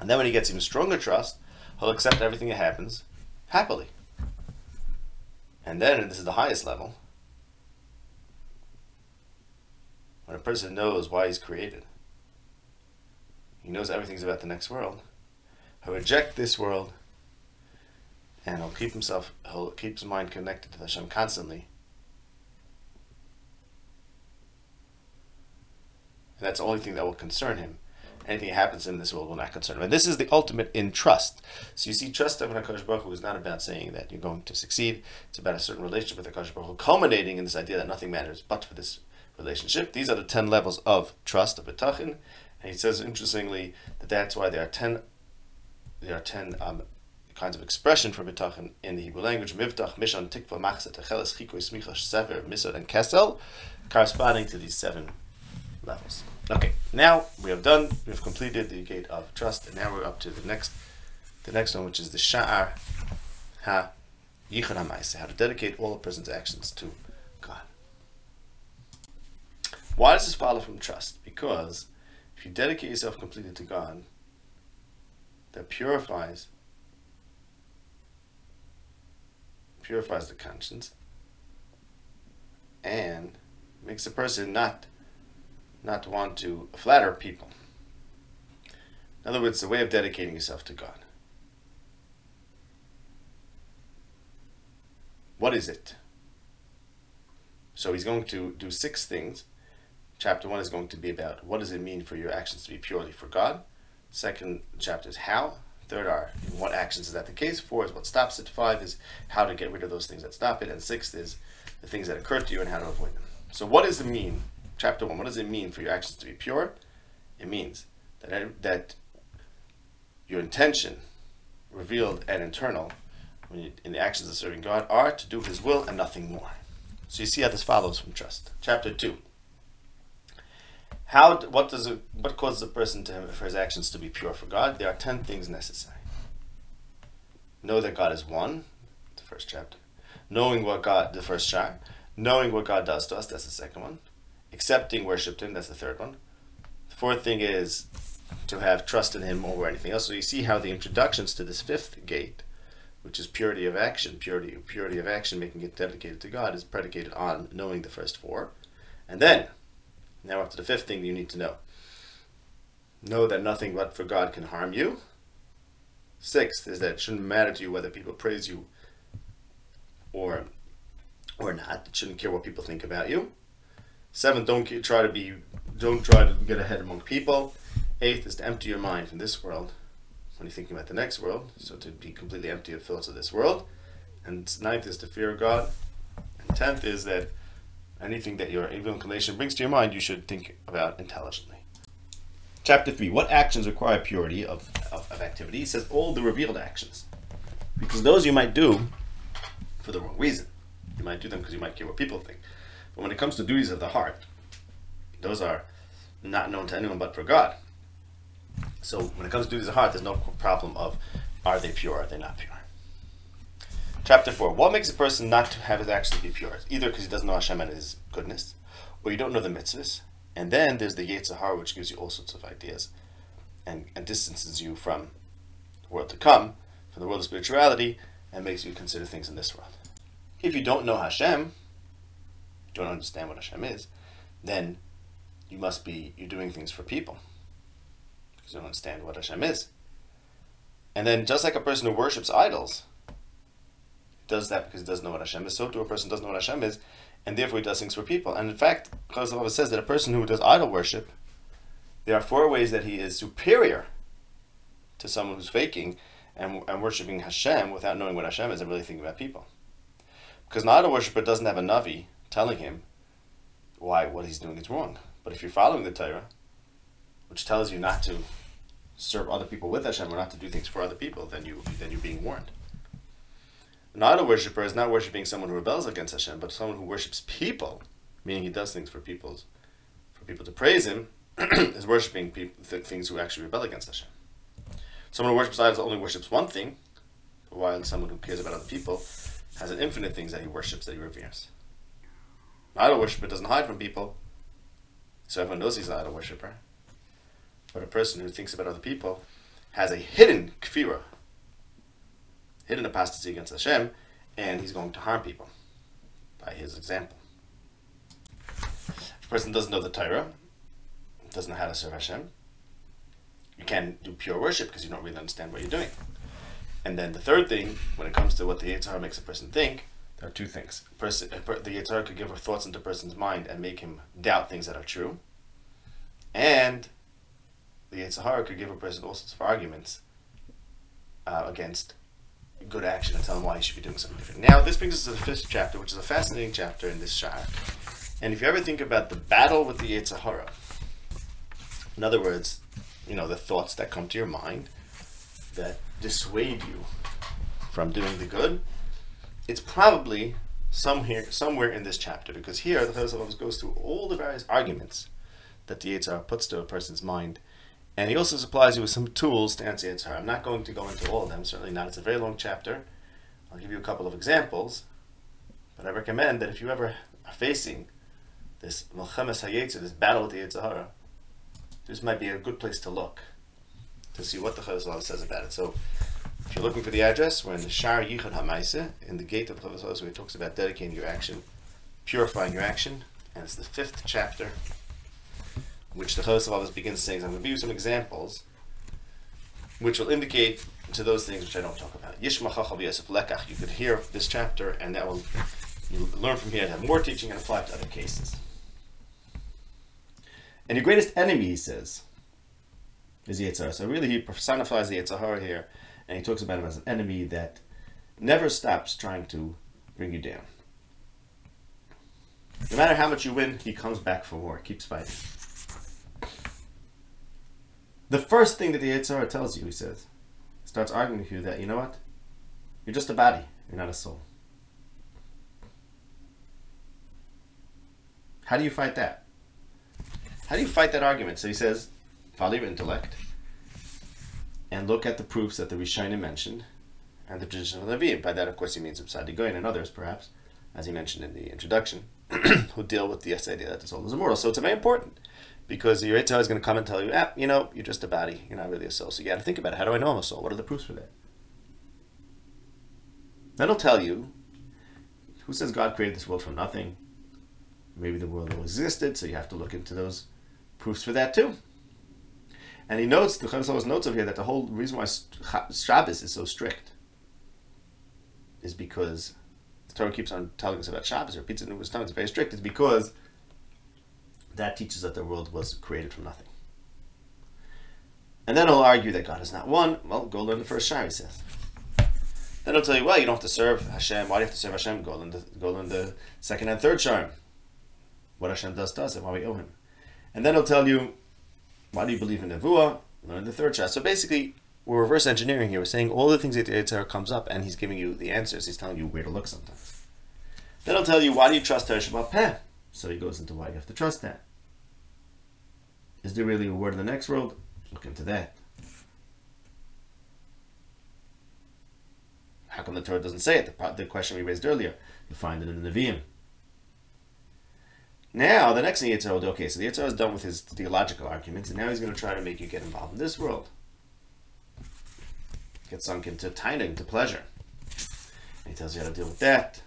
And then when he gets even stronger trust, he'll accept everything that happens happily. And then, and this is the highest level, when a person knows why he's created, he knows everything's about the next world, he'll reject this world, and he'll keep himself, he'll keep his mind connected to Hashem constantly. And that's the only thing that will concern him. Anything that happens in this world will not concern him. And this is the ultimate in trust. So you see, trust of HaKadosh Baruch Hu is not about saying that you're going to succeed. It's about a certain relationship with HaKadosh Baruch Hu, culminating in this idea that nothing matters but for this relationship. These are the ten levels of trust, of bitachon. And he says, interestingly, that that's why there are ten, there are ten, um, kinds of expression for bitachon in the Hebrew language: mivtach, mishan, tikva, machzor, techeles, chikoy, smicha, sefer, misod, and kesel, corresponding to these seven levels. Okay, now we have done, we have completed the gate of trust, and now we're up to the next, the next one, which is the Sha'ar HaYichud HaMa'aseh, how to dedicate all a person's actions to God. Why does this follow from trust? Because if you dedicate yourself completely to God, that purifies. purifies the conscience and makes a person not not want to flatter people. In other words, it's a way of dedicating yourself to God. What is it? So he's going to do six things. Chapter one is going to be about what does it mean for your actions to be purely for God. Second chapter is how. Third are, in what actions is that the case? Four is what stops it. Five is how to get rid of those things that stop it. And sixth is the things that occur to you and how to avoid them. So what does it mean? Chapter one, what does it mean for your actions to be pure? It means that, that your intention, revealed and internal, when you, in the actions of serving God, are to do His will and nothing more. So you see how this follows from trust. Chapter two. How? What does it, what causes a person to have, for his actions to be pure for God? There are ten things necessary. Know that God is one, the first chapter. Knowing what God, the first sha'ar. Knowing what God does to us, that's the second one. Accepting, worshiped Him, that's the third one. The fourth thing is to have trust in Him over anything else. So you see how the introductions to this fifth gate, which is purity of action, purity, purity of action, making it dedicated to God, is predicated on knowing the first four. And then, now up to the fifth thing that you need to know. Know that nothing but for God can harm you. Sixth is that it shouldn't matter to you whether people praise you or or not. It shouldn't care what people think about you. Seventh, don't try to be, don't try to get ahead among people. Eighth is to empty your mind from this world when you're thinking about the next world, so to be completely empty of thoughts of this world. And ninth is to fear God. And tenth is that anything that your evil inclination brings to your mind, you should think about intelligently. Chapter three, what actions require purity of, of, of activity? It says all the revealed actions, because those you might do for the wrong reason. You might do them because you might care what people think. But when it comes to duties of the heart, those are not known to anyone but for God. So when it comes to duties of the heart, there's no problem of are they pure, are they not pure. Chapter four, what makes a person not to have his actions be pure? Either because he doesn't know Hashem and His goodness, or you don't know the mitzvahs. And then there's the Yetzirah, which gives you all sorts of ideas and, and distances you from the world to come, from the world of spirituality, and makes you consider things in this world. If you don't know Hashem, don't understand what Hashem is, then you must be, you're doing things for people, because you don't understand what Hashem is. And then just like a person who worships idols does that because he doesn't know what Hashem is, so too a person doesn't know what Hashem is, and therefore he does things for people. And in fact, Chovos HaLevavos says that a person who does idol worship, there are four ways that he is superior to someone who's faking and, and worshiping Hashem without knowing what Hashem is and really thinking about people. Because an idol worshiper doesn't have a Navi telling him why what he's doing is wrong. But if you're following the Torah, which tells you not to serve other people with Hashem or not to do things for other people, then, you, then you're being warned. An idol worshiper is not worshiping someone who rebels against Hashem, but someone who worships people, meaning he does things for people's, for people to praise him, is worshiping people, th- things who actually rebel against Hashem. Someone who worships idols only worships one thing, while someone who cares about other people has an infinite things that he worships, that he reveres. An idol worshiper doesn't hide from people, so everyone knows he's an idol worshiper. But a person who thinks about other people has a hidden kfirah, hidden apostasy against Hashem, and he's going to harm people by his example. If a person doesn't know the Torah, doesn't know how to serve Hashem, you can't do pure worship because you don't really understand what you're doing. And then the third thing, when it comes to what the Yetzirah makes a person think, there are two things. A person, a per, the Yetzirah could give her thoughts into a person's mind and make him doubt things that are true. And the Yetzirah could give a person all sorts of arguments uh, against good action and tell him why he should be doing something different. Now, this brings us to the fifth chapter, which is a fascinating chapter in this sha'ar. And if you ever think about the battle with the Yetzirah, in other words, you know, the thoughts that come to your mind that dissuade you from doing the good, it's probably somewhere, somewhere in this chapter, because here the Chovos HaLevavos goes through all the various arguments that the Yetzirah puts to a person's mind. And he also supplies you with some tools to answer Yetzirah. I'm not going to go into all of them, certainly not. It's a very long chapter. I'll give you a couple of examples. But I recommend that if you ever are facing this Melchemes HaYetzirah, this battle with the Yetzirah, this might be a good place to look, to see what the Chovos HaLevavos says about it. So if you're looking for the address, we're in the Sha'ar Yichud HaMa'aseh, in the gate of the Chovos HaLevavos, where he talks about dedicating your action, purifying your action. And it's the fifth chapter, which the Chovos HaLevavos begins saying, I'm going to give you some examples which will indicate to those things which I don't talk about. You could hear this chapter, and that will, you learn from here to have more teaching and apply it to other cases. And your greatest enemy, he says, is Yetzirah. So really he personifies the Yetzirah here, and he talks about him as an enemy that never stops trying to bring you down. No matter how much you win, he comes back for more. Keeps fighting. The first thing that the Yetzirah tells you, he says, starts arguing with you that, you know what? You're just a body. You're not a soul. How do you fight that? How do you fight that argument? So he says, follow your intellect and look at the proofs that the Rishonim mentioned and the tradition of the Levim. By that, of course, he means Tzaddik Goyin and others, perhaps, as he mentioned in the introduction, who deal with the idea that the soul is immortal. So it's very important, because your Yetzirah is going to come and tell you, ah, you know, you're just a body. You're not really a soul. So you got to think about it. How do I know I'm a soul? What are the proofs for that? That'll tell you, who says God created this world from nothing? Maybe the world always existed, so you have to look into those proofs for that too. And he notes, the Chaim Soloveitch notes over here, that the whole reason why Shabbos is so strict is because the Torah keeps on telling us about Shabbos, or repeats it in numerous times, it's very strict. It's because that teaches that the world was created from nothing. And then he'll argue that God is not one. Well, go learn the first Sha'ar, he says. Then he'll tell you, well, you don't have to serve Hashem. Why do you have to serve Hashem? Go learn the, go learn the second and third Sha'ar. What Hashem does to us and why we owe him. And then he'll tell you, why do you believe in Nevuah? Learn the third Sha'ar. So basically, we're reverse engineering here. We're saying all the things that the Yetzirah comes up, and he's giving you the answers. He's telling you where to look sometimes. Then he'll tell you, why do you trust Hashem Peh? So he goes into why you have to trust that. Is there really a word in the next world? Look into that. How come the Torah doesn't say it? The, the question we raised earlier. You find it in the Nevi'im. Now, the next thing the Yetzirah will do, okay, so the Yetzirah is done with his theological arguments, and now he's going to try to make you get involved in this world. Get sunk into taina, into pleasure. And he tells you how to deal with that.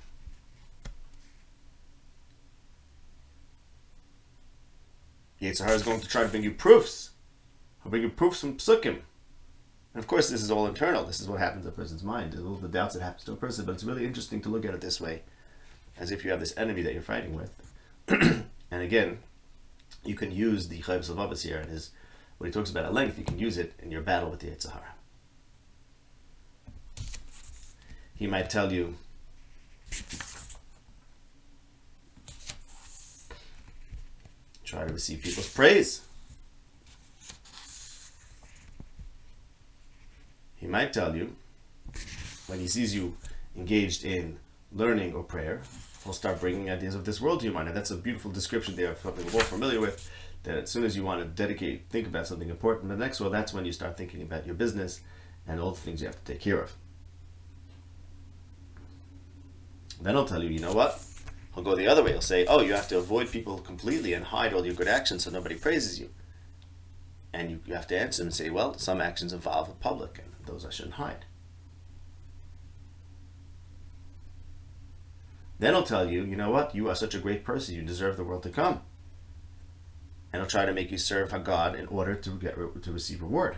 The Yetzirah is going to try to bring you proofs. He'll bring you proofs from Psukim. And of course, this is all internal. This is what happens to a person's mind. There's all the doubts that happens to a person, but it's really interesting to look at it this way, as if you have this enemy that you're fighting with. And again, you can use the Chovos HaLevavos here and his, what he talks about at length, you can use it in your battle with the Yetzirah. He might tell you, try to receive people's praise. He might tell you, when he sees you engaged in learning or prayer, he'll start bringing ideas of this world to your mind. And that's a beautiful description there of something we're all familiar with, that as soon as you want to dedicate, think about something important in the next world, that's when you start thinking about your business and all the things you have to take care of. Then he'll tell you, you know what? He'll go the other way. He'll say, oh, you have to avoid people completely and hide all your good actions so nobody praises you. And you, you have to answer and say, well, some actions involve the public, and those I shouldn't hide. Then he'll tell you, you know what? You are such a great person. You deserve the world to come. And he'll try to make you serve God in order to get re to receive reward.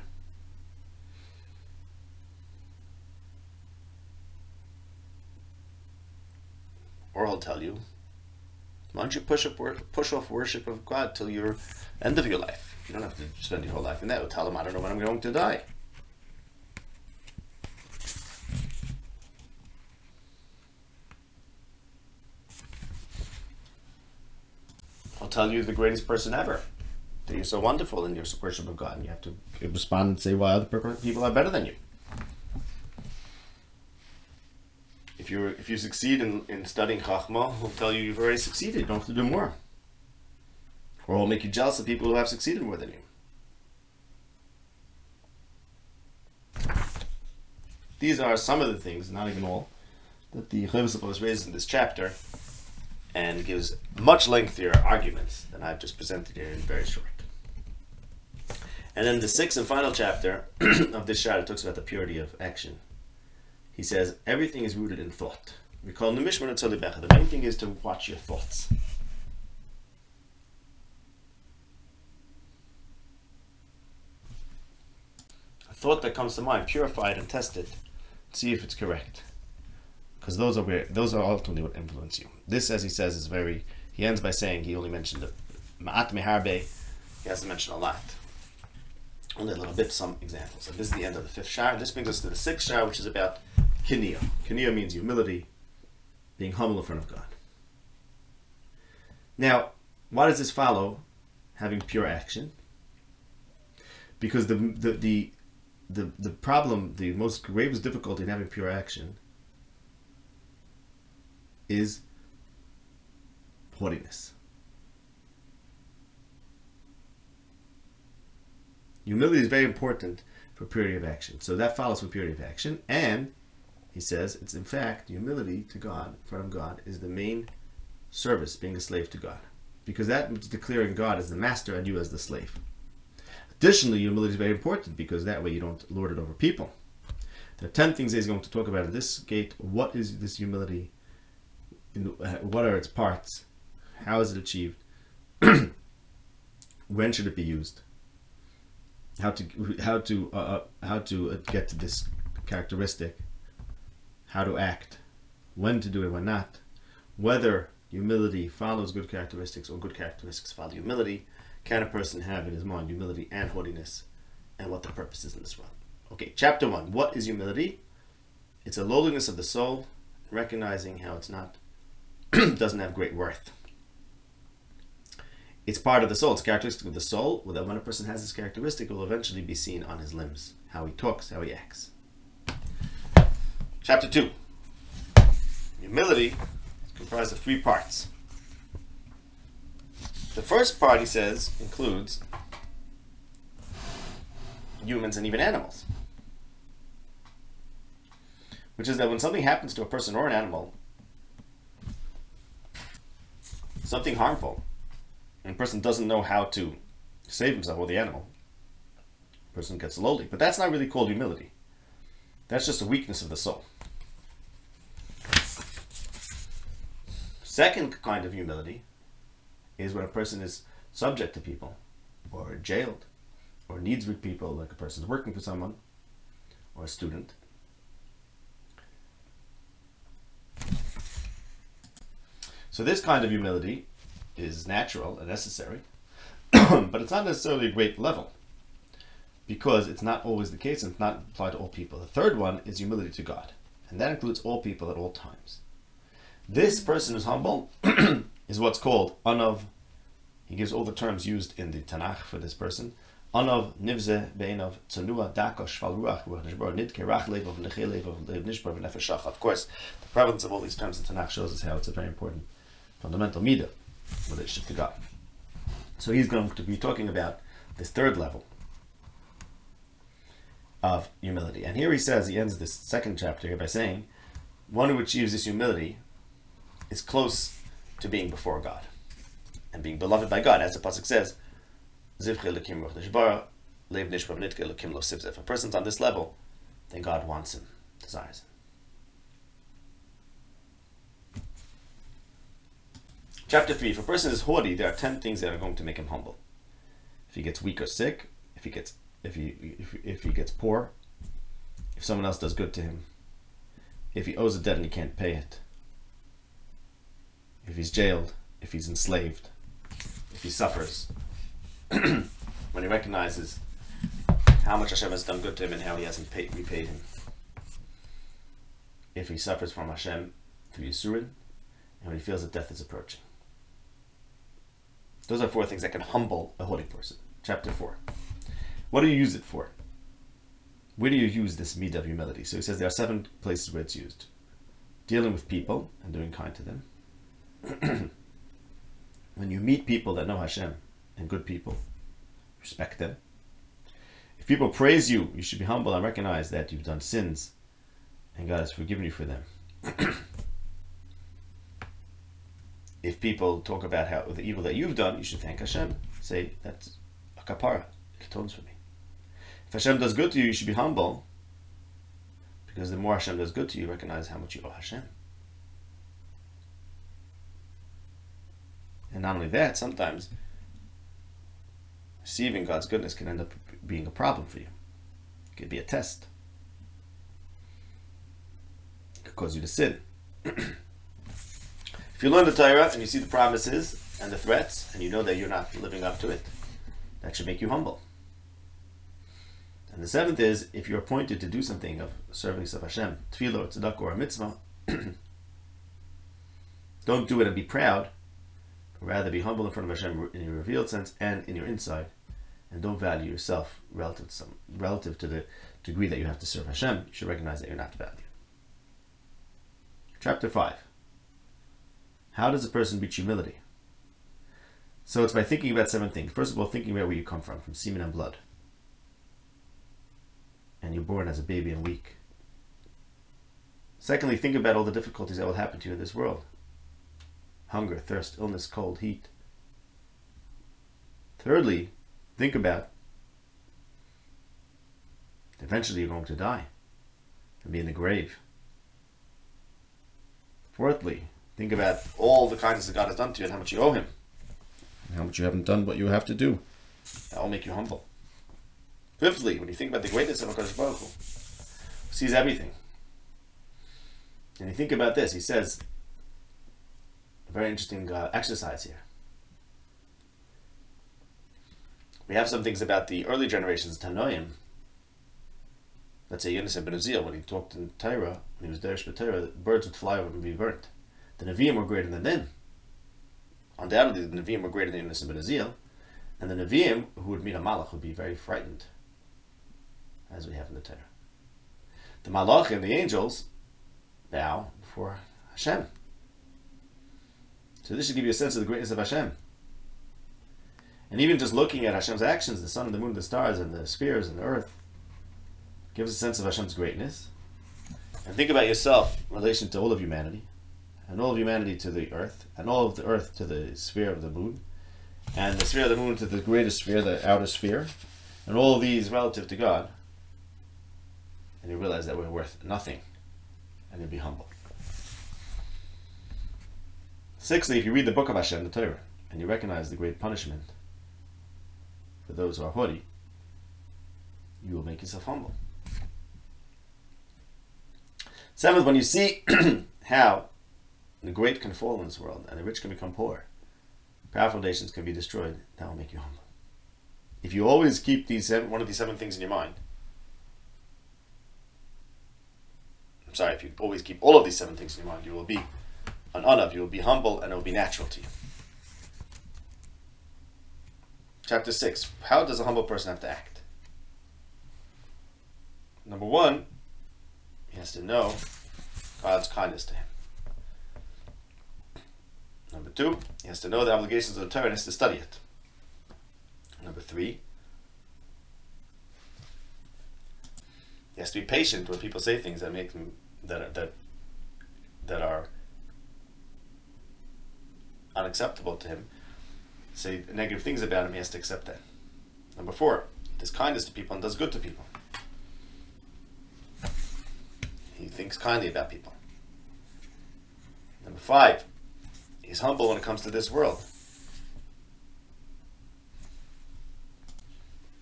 Or he'll tell you, why don't you push up, push off worship of God till your end of your life? You don't have to spend your whole life in that. He'll tell him, I don't know when I'm going to die. I'll tell you the greatest person ever, that you're so wonderful in your worship of God, and you have to respond and say why other people are better than you. If you if you succeed in, in studying Chachma, he'll tell you you've already succeeded, you don't have to do more. Or he'll make you jealous of people who have succeeded more than you. These are some of the things, not even all, that the Chovos HaLevavos raises in this chapter, and gives much lengthier arguments than I've just presented here in very short. And then the sixth and final chapter of this Sha'ar talks about the purity of action. He says, everything is rooted in thought. We call Nimishman and Tzolibechad. Everything is to watch your thoughts. A thought that comes to mind, purify it and test it. See if it's correct. Because those are where, those are ultimately what influence you. This, as he says, is very. He ends by saying he only mentioned the ma'at meharbe. He hasn't mentioned a lot. Only a little bit. Some examples. And this is the end of the fifth Sha'ar. This brings us to the sixth Sha'ar, which is about kiniyah. Kiniyah means humility, being humble in front of God. Now, why does this follow having pure action? Because the the the the, the problem, the most gravest difficulty in having pure action is haughtiness. Humility is very important for purity of action. So that follows from purity of action. And he says it's in fact humility to God, in front of God, is the main service, being a slave to God. Because that is declaring God as the master and you as the slave. Additionally, humility is very important because that way you don't lord it over people. There are ten things that he's going to talk about in this gate. What is this humility? What are its parts? How is it achieved? When should it be used? How to how to uh, how to get to this characteristic? How to act? When to do it? When not? Whether humility follows good characteristics or good characteristics follow humility? Can a person have in his mind humility and haughtiness? And what the purpose is in this world? Okay, chapter one. What is humility? It's a lowliness of the soul, recognizing how it's not doesn't have great worth. It's part of the soul. It's characteristic of the soul. That when a person has this characteristic, it will eventually be seen on his limbs, how he talks, how he acts. Chapter two. Humility is comprised of three parts. The first part, he says, includes humans and even animals, which is that when something happens to a person or an animal, something harmful, and a person doesn't know how to save himself or the animal, the person gets lowly. But that's not really called humility. That's just a weakness of the soul. Second kind of humility is when a person is subject to people, or jailed, or needs with people, like a person is working for someone, or a student. So this kind of humility is natural and necessary, but it's not necessarily a great level, because it's not always the case and it's not applied to all people. The third one is humility to God, and that includes all people at all times. This person who's humble is what's called anav. He gives all the terms used in the Tanakh for this person. Anav, nivzeh, beinav, tzanua, dako, shvalruach, ruachnishbar, nidke, rachlevav, nechelevav, levnishbar, v'nefeshach. Of course, the prevalence of all these terms in Tanakh shows us how it's a very important fundamental midah, relationship to God. So he's going to be talking about this third level of humility. And here he says, he ends this second chapter here by saying, one who achieves this humility is close to being before God and being beloved by God. As the Pasuk says, if a person's on this level, then God wants him, desires him. Chapter three, if a person is haughty, there are ten things that are going to make him humble. If he gets weak or sick, if he gets if he if, if he gets poor, if someone else does good to him, if he owes a debt and he can't pay it, if he's jailed, if he's enslaved, if he suffers, when he recognizes how much Hashem has done good to him and how he hasn't paid, repaid him, if he suffers from Hashem through Yisurin, and when he feels that death is approaching. Those are four things that can humble a haughty person. Chapter four. What do you use it for? Where do you use this midah of humility? So he says there are seven places where it's used. Dealing with people and doing kind to them. When you meet people that know Hashem and good people, respect them. If people praise you, you should be humble and recognize that you've done sins and God has forgiven you for them. If people talk about how the evil that you've done, you should thank Hashem. Say, that's a kapara. It atones for me. If Hashem does good to you, you should be humble. Because the more Hashem does good to you, you recognize how much you owe Hashem. And not only that, sometimes receiving God's goodness can end up being a problem for you. It could be a test. It could cause you to sin. If you learn the Torah and you see the promises and the threats and you know that you're not living up to it, that should make you humble. And the seventh is, if you're appointed to do something of service of Hashem, tefillah, tzedakah, or a mitzvah, don't do it and be proud, Rather, be humble in front of Hashem in your revealed sense and in your inside, and don't value yourself relative to some relative to the degree that you have to serve Hashem. You should recognize that you're not valued. Chapter five. How does a person reach humility? So it's by thinking about seven things. First of all, thinking about where you come from, from semen and blood. And you're born as a baby and weak. Secondly, think about all the difficulties that will happen to you in this world. Hunger, thirst, illness, cold, heat. Thirdly, think about eventually you're going to die and be in the grave. Fourthly, think about all the kindness that God has done to you and how much you owe Him. And how much you haven't done what you have to do. That will make you humble. Fifthly, when you think about the greatness of HaKadosh Baruch Hu, who sees everything. And you think about this, he says, a very interesting uh, exercise here. We have some things about the early generations, Tanoim. Let's say Yunus Ben Azil, when he talked in Torah, when he was Derish B'Torah, birds would fly over and be burnt. The Nevi'im were greater than them. Undoubtedly, the Nevi'im were greater than Yunus Ben Azil, and the Nevi'im who would meet a Malach would be very frightened, as we have in the Torah. The Malach and the angels bow before Hashem. So this should give you a sense of the greatness of Hashem. And even just looking at Hashem's actions, the sun and the moon, the stars and the spheres and the earth, gives a sense of Hashem's greatness. And think about yourself in relation to all of humanity, and all of humanity to the earth, and all of the earth to the sphere of the moon, and the sphere of the moon to the greatest sphere, the outer sphere, and all of these relative to God. And you realize that we're worth nothing, and you'll be humble. Sixthly, if you read the book of Hashem, the Torah, and you recognize the great punishment for those who are haughty, you will make yourself humble. Seventh, when you see how the great can fall in this world, and the rich can become poor, proud foundations can be destroyed, that will make you humble. If you always keep these seven, one of these seven things in your mind, I'm sorry, if you always keep all of these seven things in your mind, you will be an anav, you will be humble, and it will be natural to you. Chapter six, how does a humble person have to act? Number one, he has to know God's kindness to him. Number two, he has to know the obligations of the Torah and has to study it. Number three, he has to be patient when people say things that make them that are, that that are unacceptable to him, say negative things about him. He has to accept that. Number four, he does kindness to people and does good to people. He thinks kindly about people. Number five, he's humble when it comes to this world.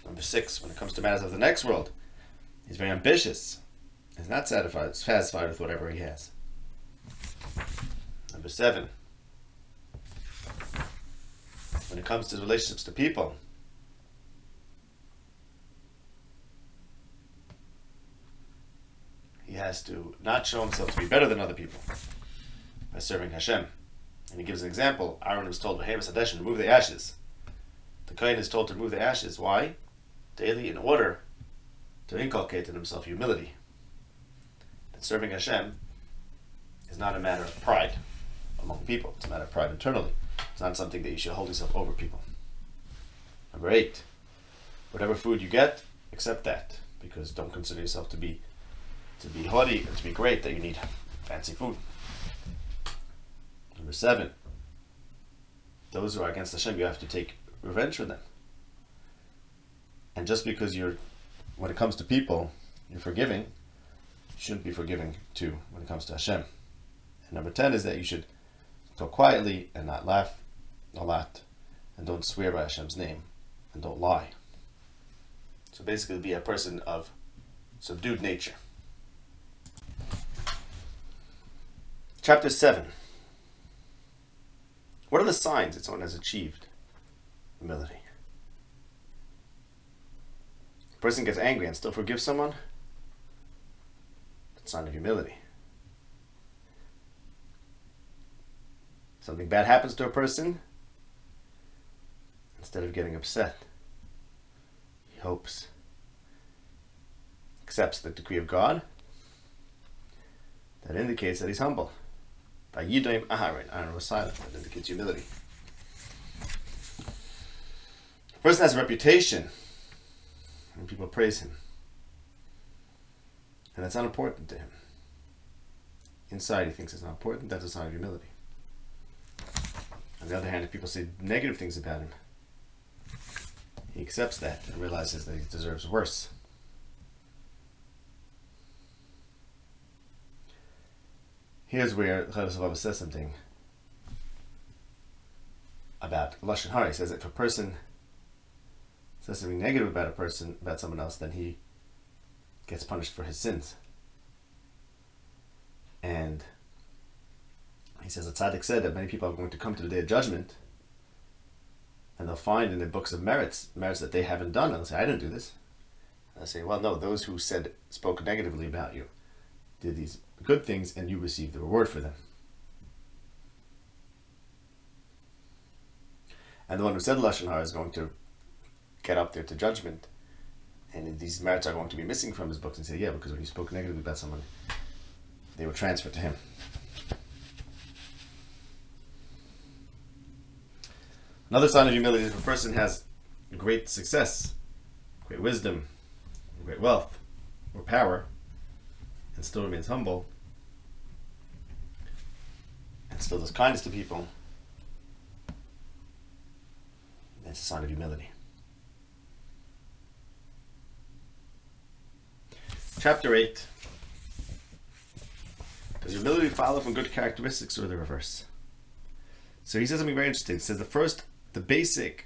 Number six, when it comes to matters of the next world, he's very ambitious. He's not satisfied, satisfied with whatever he has. Number seven, when it comes to relationships to people, he has to not show himself to be better than other people by serving Hashem. And he gives an example. Aaron was told, remove the ashes. The Kohen is told to remove the ashes. Why? Daily, in order to inculcate in himself humility. That serving Hashem is not a matter of pride among people. It's a matter of pride internally. It's not something that you should hold yourself over people. Number eight, whatever food you get, accept that. Because don't consider yourself to be to be haughty and to be great that you need fancy food. Number seven, those who are against Hashem, you have to take revenge for them. And just because you're, when it comes to people, you're forgiving, you shouldn't be forgiving too when it comes to Hashem. And number ten is that you should go quietly and not laugh a lot, and don't swear by Hashem's name, and don't lie. So basically be a person of subdued nature. Chapter seven. What are the signs that someone has achieved humility? A person gets angry and still forgives someone? That's a sign of humility. Something bad happens to a person Instead of getting upset, he hopes, accepts the decree of God. That indicates that he's humble. Vayidoim Aharon, Aaron was silent. That indicates humility. A person has a reputation and people praise him, and that's not important to him. Inside he thinks it's not important. That's a sign of humility. On the other hand, if people say negative things about him, he accepts that and realizes that he deserves worse. Here's where Chovos HaLevavos says something about Lashon Hara. He says that if a person says something negative about a person, about someone else, then he gets punished for his sins. And he says the tzaddik said that many people are going to come to the day of judgment, and they'll find in their books of merits, merits that they haven't done, and they'll say, I didn't do this. And I say, well, no, those who said, spoke negatively about you did these good things, and you receive the reward for them. And the one who said Lashon Hara is going to get up there to judgment, and these merits are going to be missing from his books, and say, yeah, because when you spoke negatively about someone, they were transferred to him. Another sign of humility is if a person has great success, great wisdom, great wealth, or power, and still remains humble, and still does kindness to people, that's a sign of humility. Chapter eight. Does humility follow from good characteristics or the reverse? So he says something very interesting. He says the first, the basic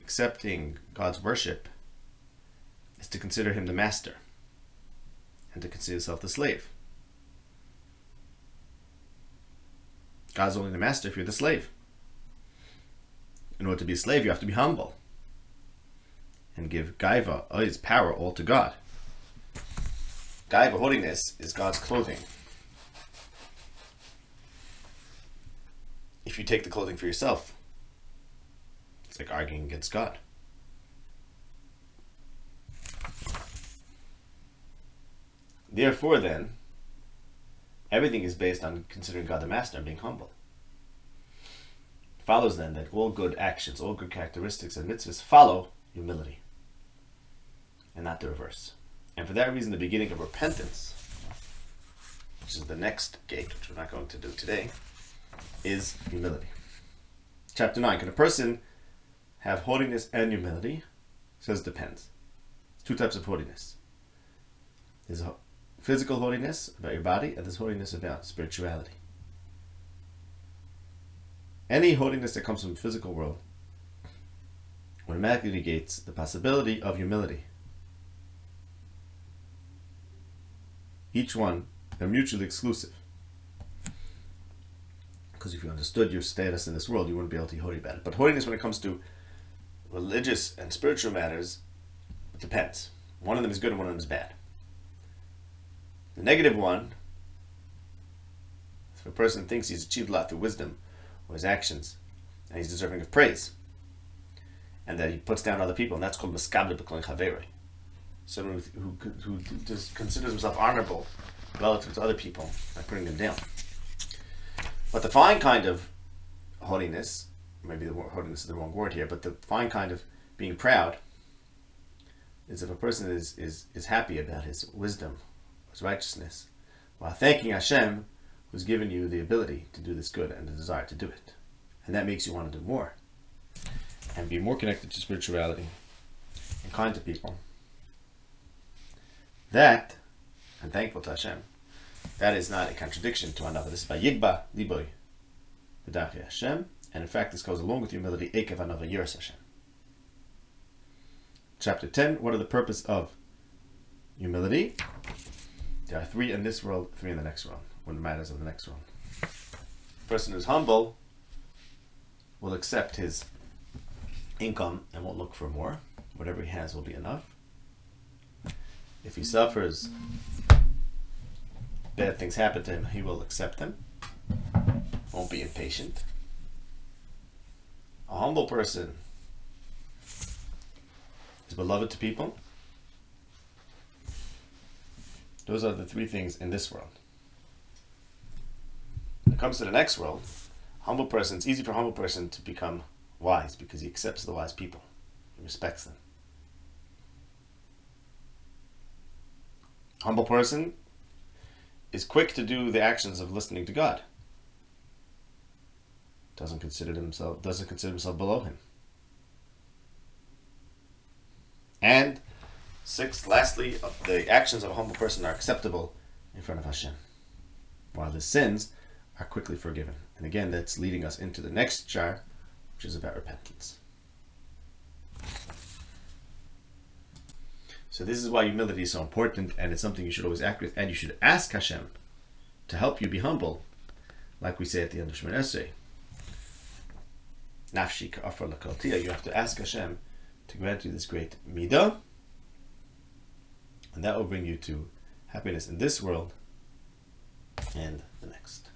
accepting God's worship is to consider him the master and to consider yourself the slave. God's only the master if you're the slave. In order to be a slave, you have to be humble and give gaiva, his power, all to God. Gaiva, holiness, is God's clothing. If you take the clothing for yourself, it's like arguing against God. Therefore, then, everything is based on considering God the master and being humble. It follows, then, that all good actions, all good characteristics and mitzvahs follow humility, and not the reverse. And for that reason, the beginning of repentance, which is the next gate, which we're not going to do today, is humility. Chapter nine. Can a person have holiness and humility? It says depends. Two types of holiness. There's physical holiness about your body, and there's holiness about spirituality. Any holiness that comes from the physical world automatically negates the possibility of humility. Each one, they're mutually exclusive. Because if you understood your status in this world, you wouldn't be able to be holy about it. But holiness, when it comes to religious and spiritual matters, it depends. One of them is good and one of them is bad. The negative one, if a person thinks he's achieved a lot through wisdom or his actions, and he's deserving of praise, and that he puts down other people, and that's called miskabel b'kol chaveri. Someone who, who, who just considers himself honorable relative to other people by putting them down. But the fine kind of holiness, maybe the holiness is the wrong word here, but the fine kind of being proud is if a person is, is, is happy about his wisdom, his righteousness, while thanking Hashem who's given you the ability to do this good and the desire to do it. And that makes you want to do more and be more connected to spirituality and kind to people. That, and thankful to Hashem, that is not a contradiction to another. This is by Yigba Liboy B'Darkei Hashem, and in fact this goes along with humility. Ekev Hanavi Yiras Hashem. Chapter ten. What are the purpose of humility? There are three in this world, three in the next world, when it matters of the next world. The person who's humble will accept his income and won't look for more. Whatever he has will be enough. If he suffers, bad things happen to him, he will accept them, won't be impatient. A humble person is beloved to people. Those are the three things in this world. When it comes to the next world, humble person, it's easy for a humble person to become wise because he accepts the wise people. He respects them. Humble person is quick to do the actions of listening to God. Doesn't consider himself, doesn't consider himself below him. And sixth, lastly, the actions of a humble person are acceptable in front of Hashem, while the sins are quickly forgiven. And again, that's leading us into the next sha'ar, which is about repentance. So this is why humility is so important, and it's something you should always act with, and you should ask Hashem to help you be humble, like we say at the end of Shemoneh Esrei. Nafshi ka'afar l'kaltiya. You have to ask Hashem to grant you this great midah, and that will bring you to happiness in this world and the next.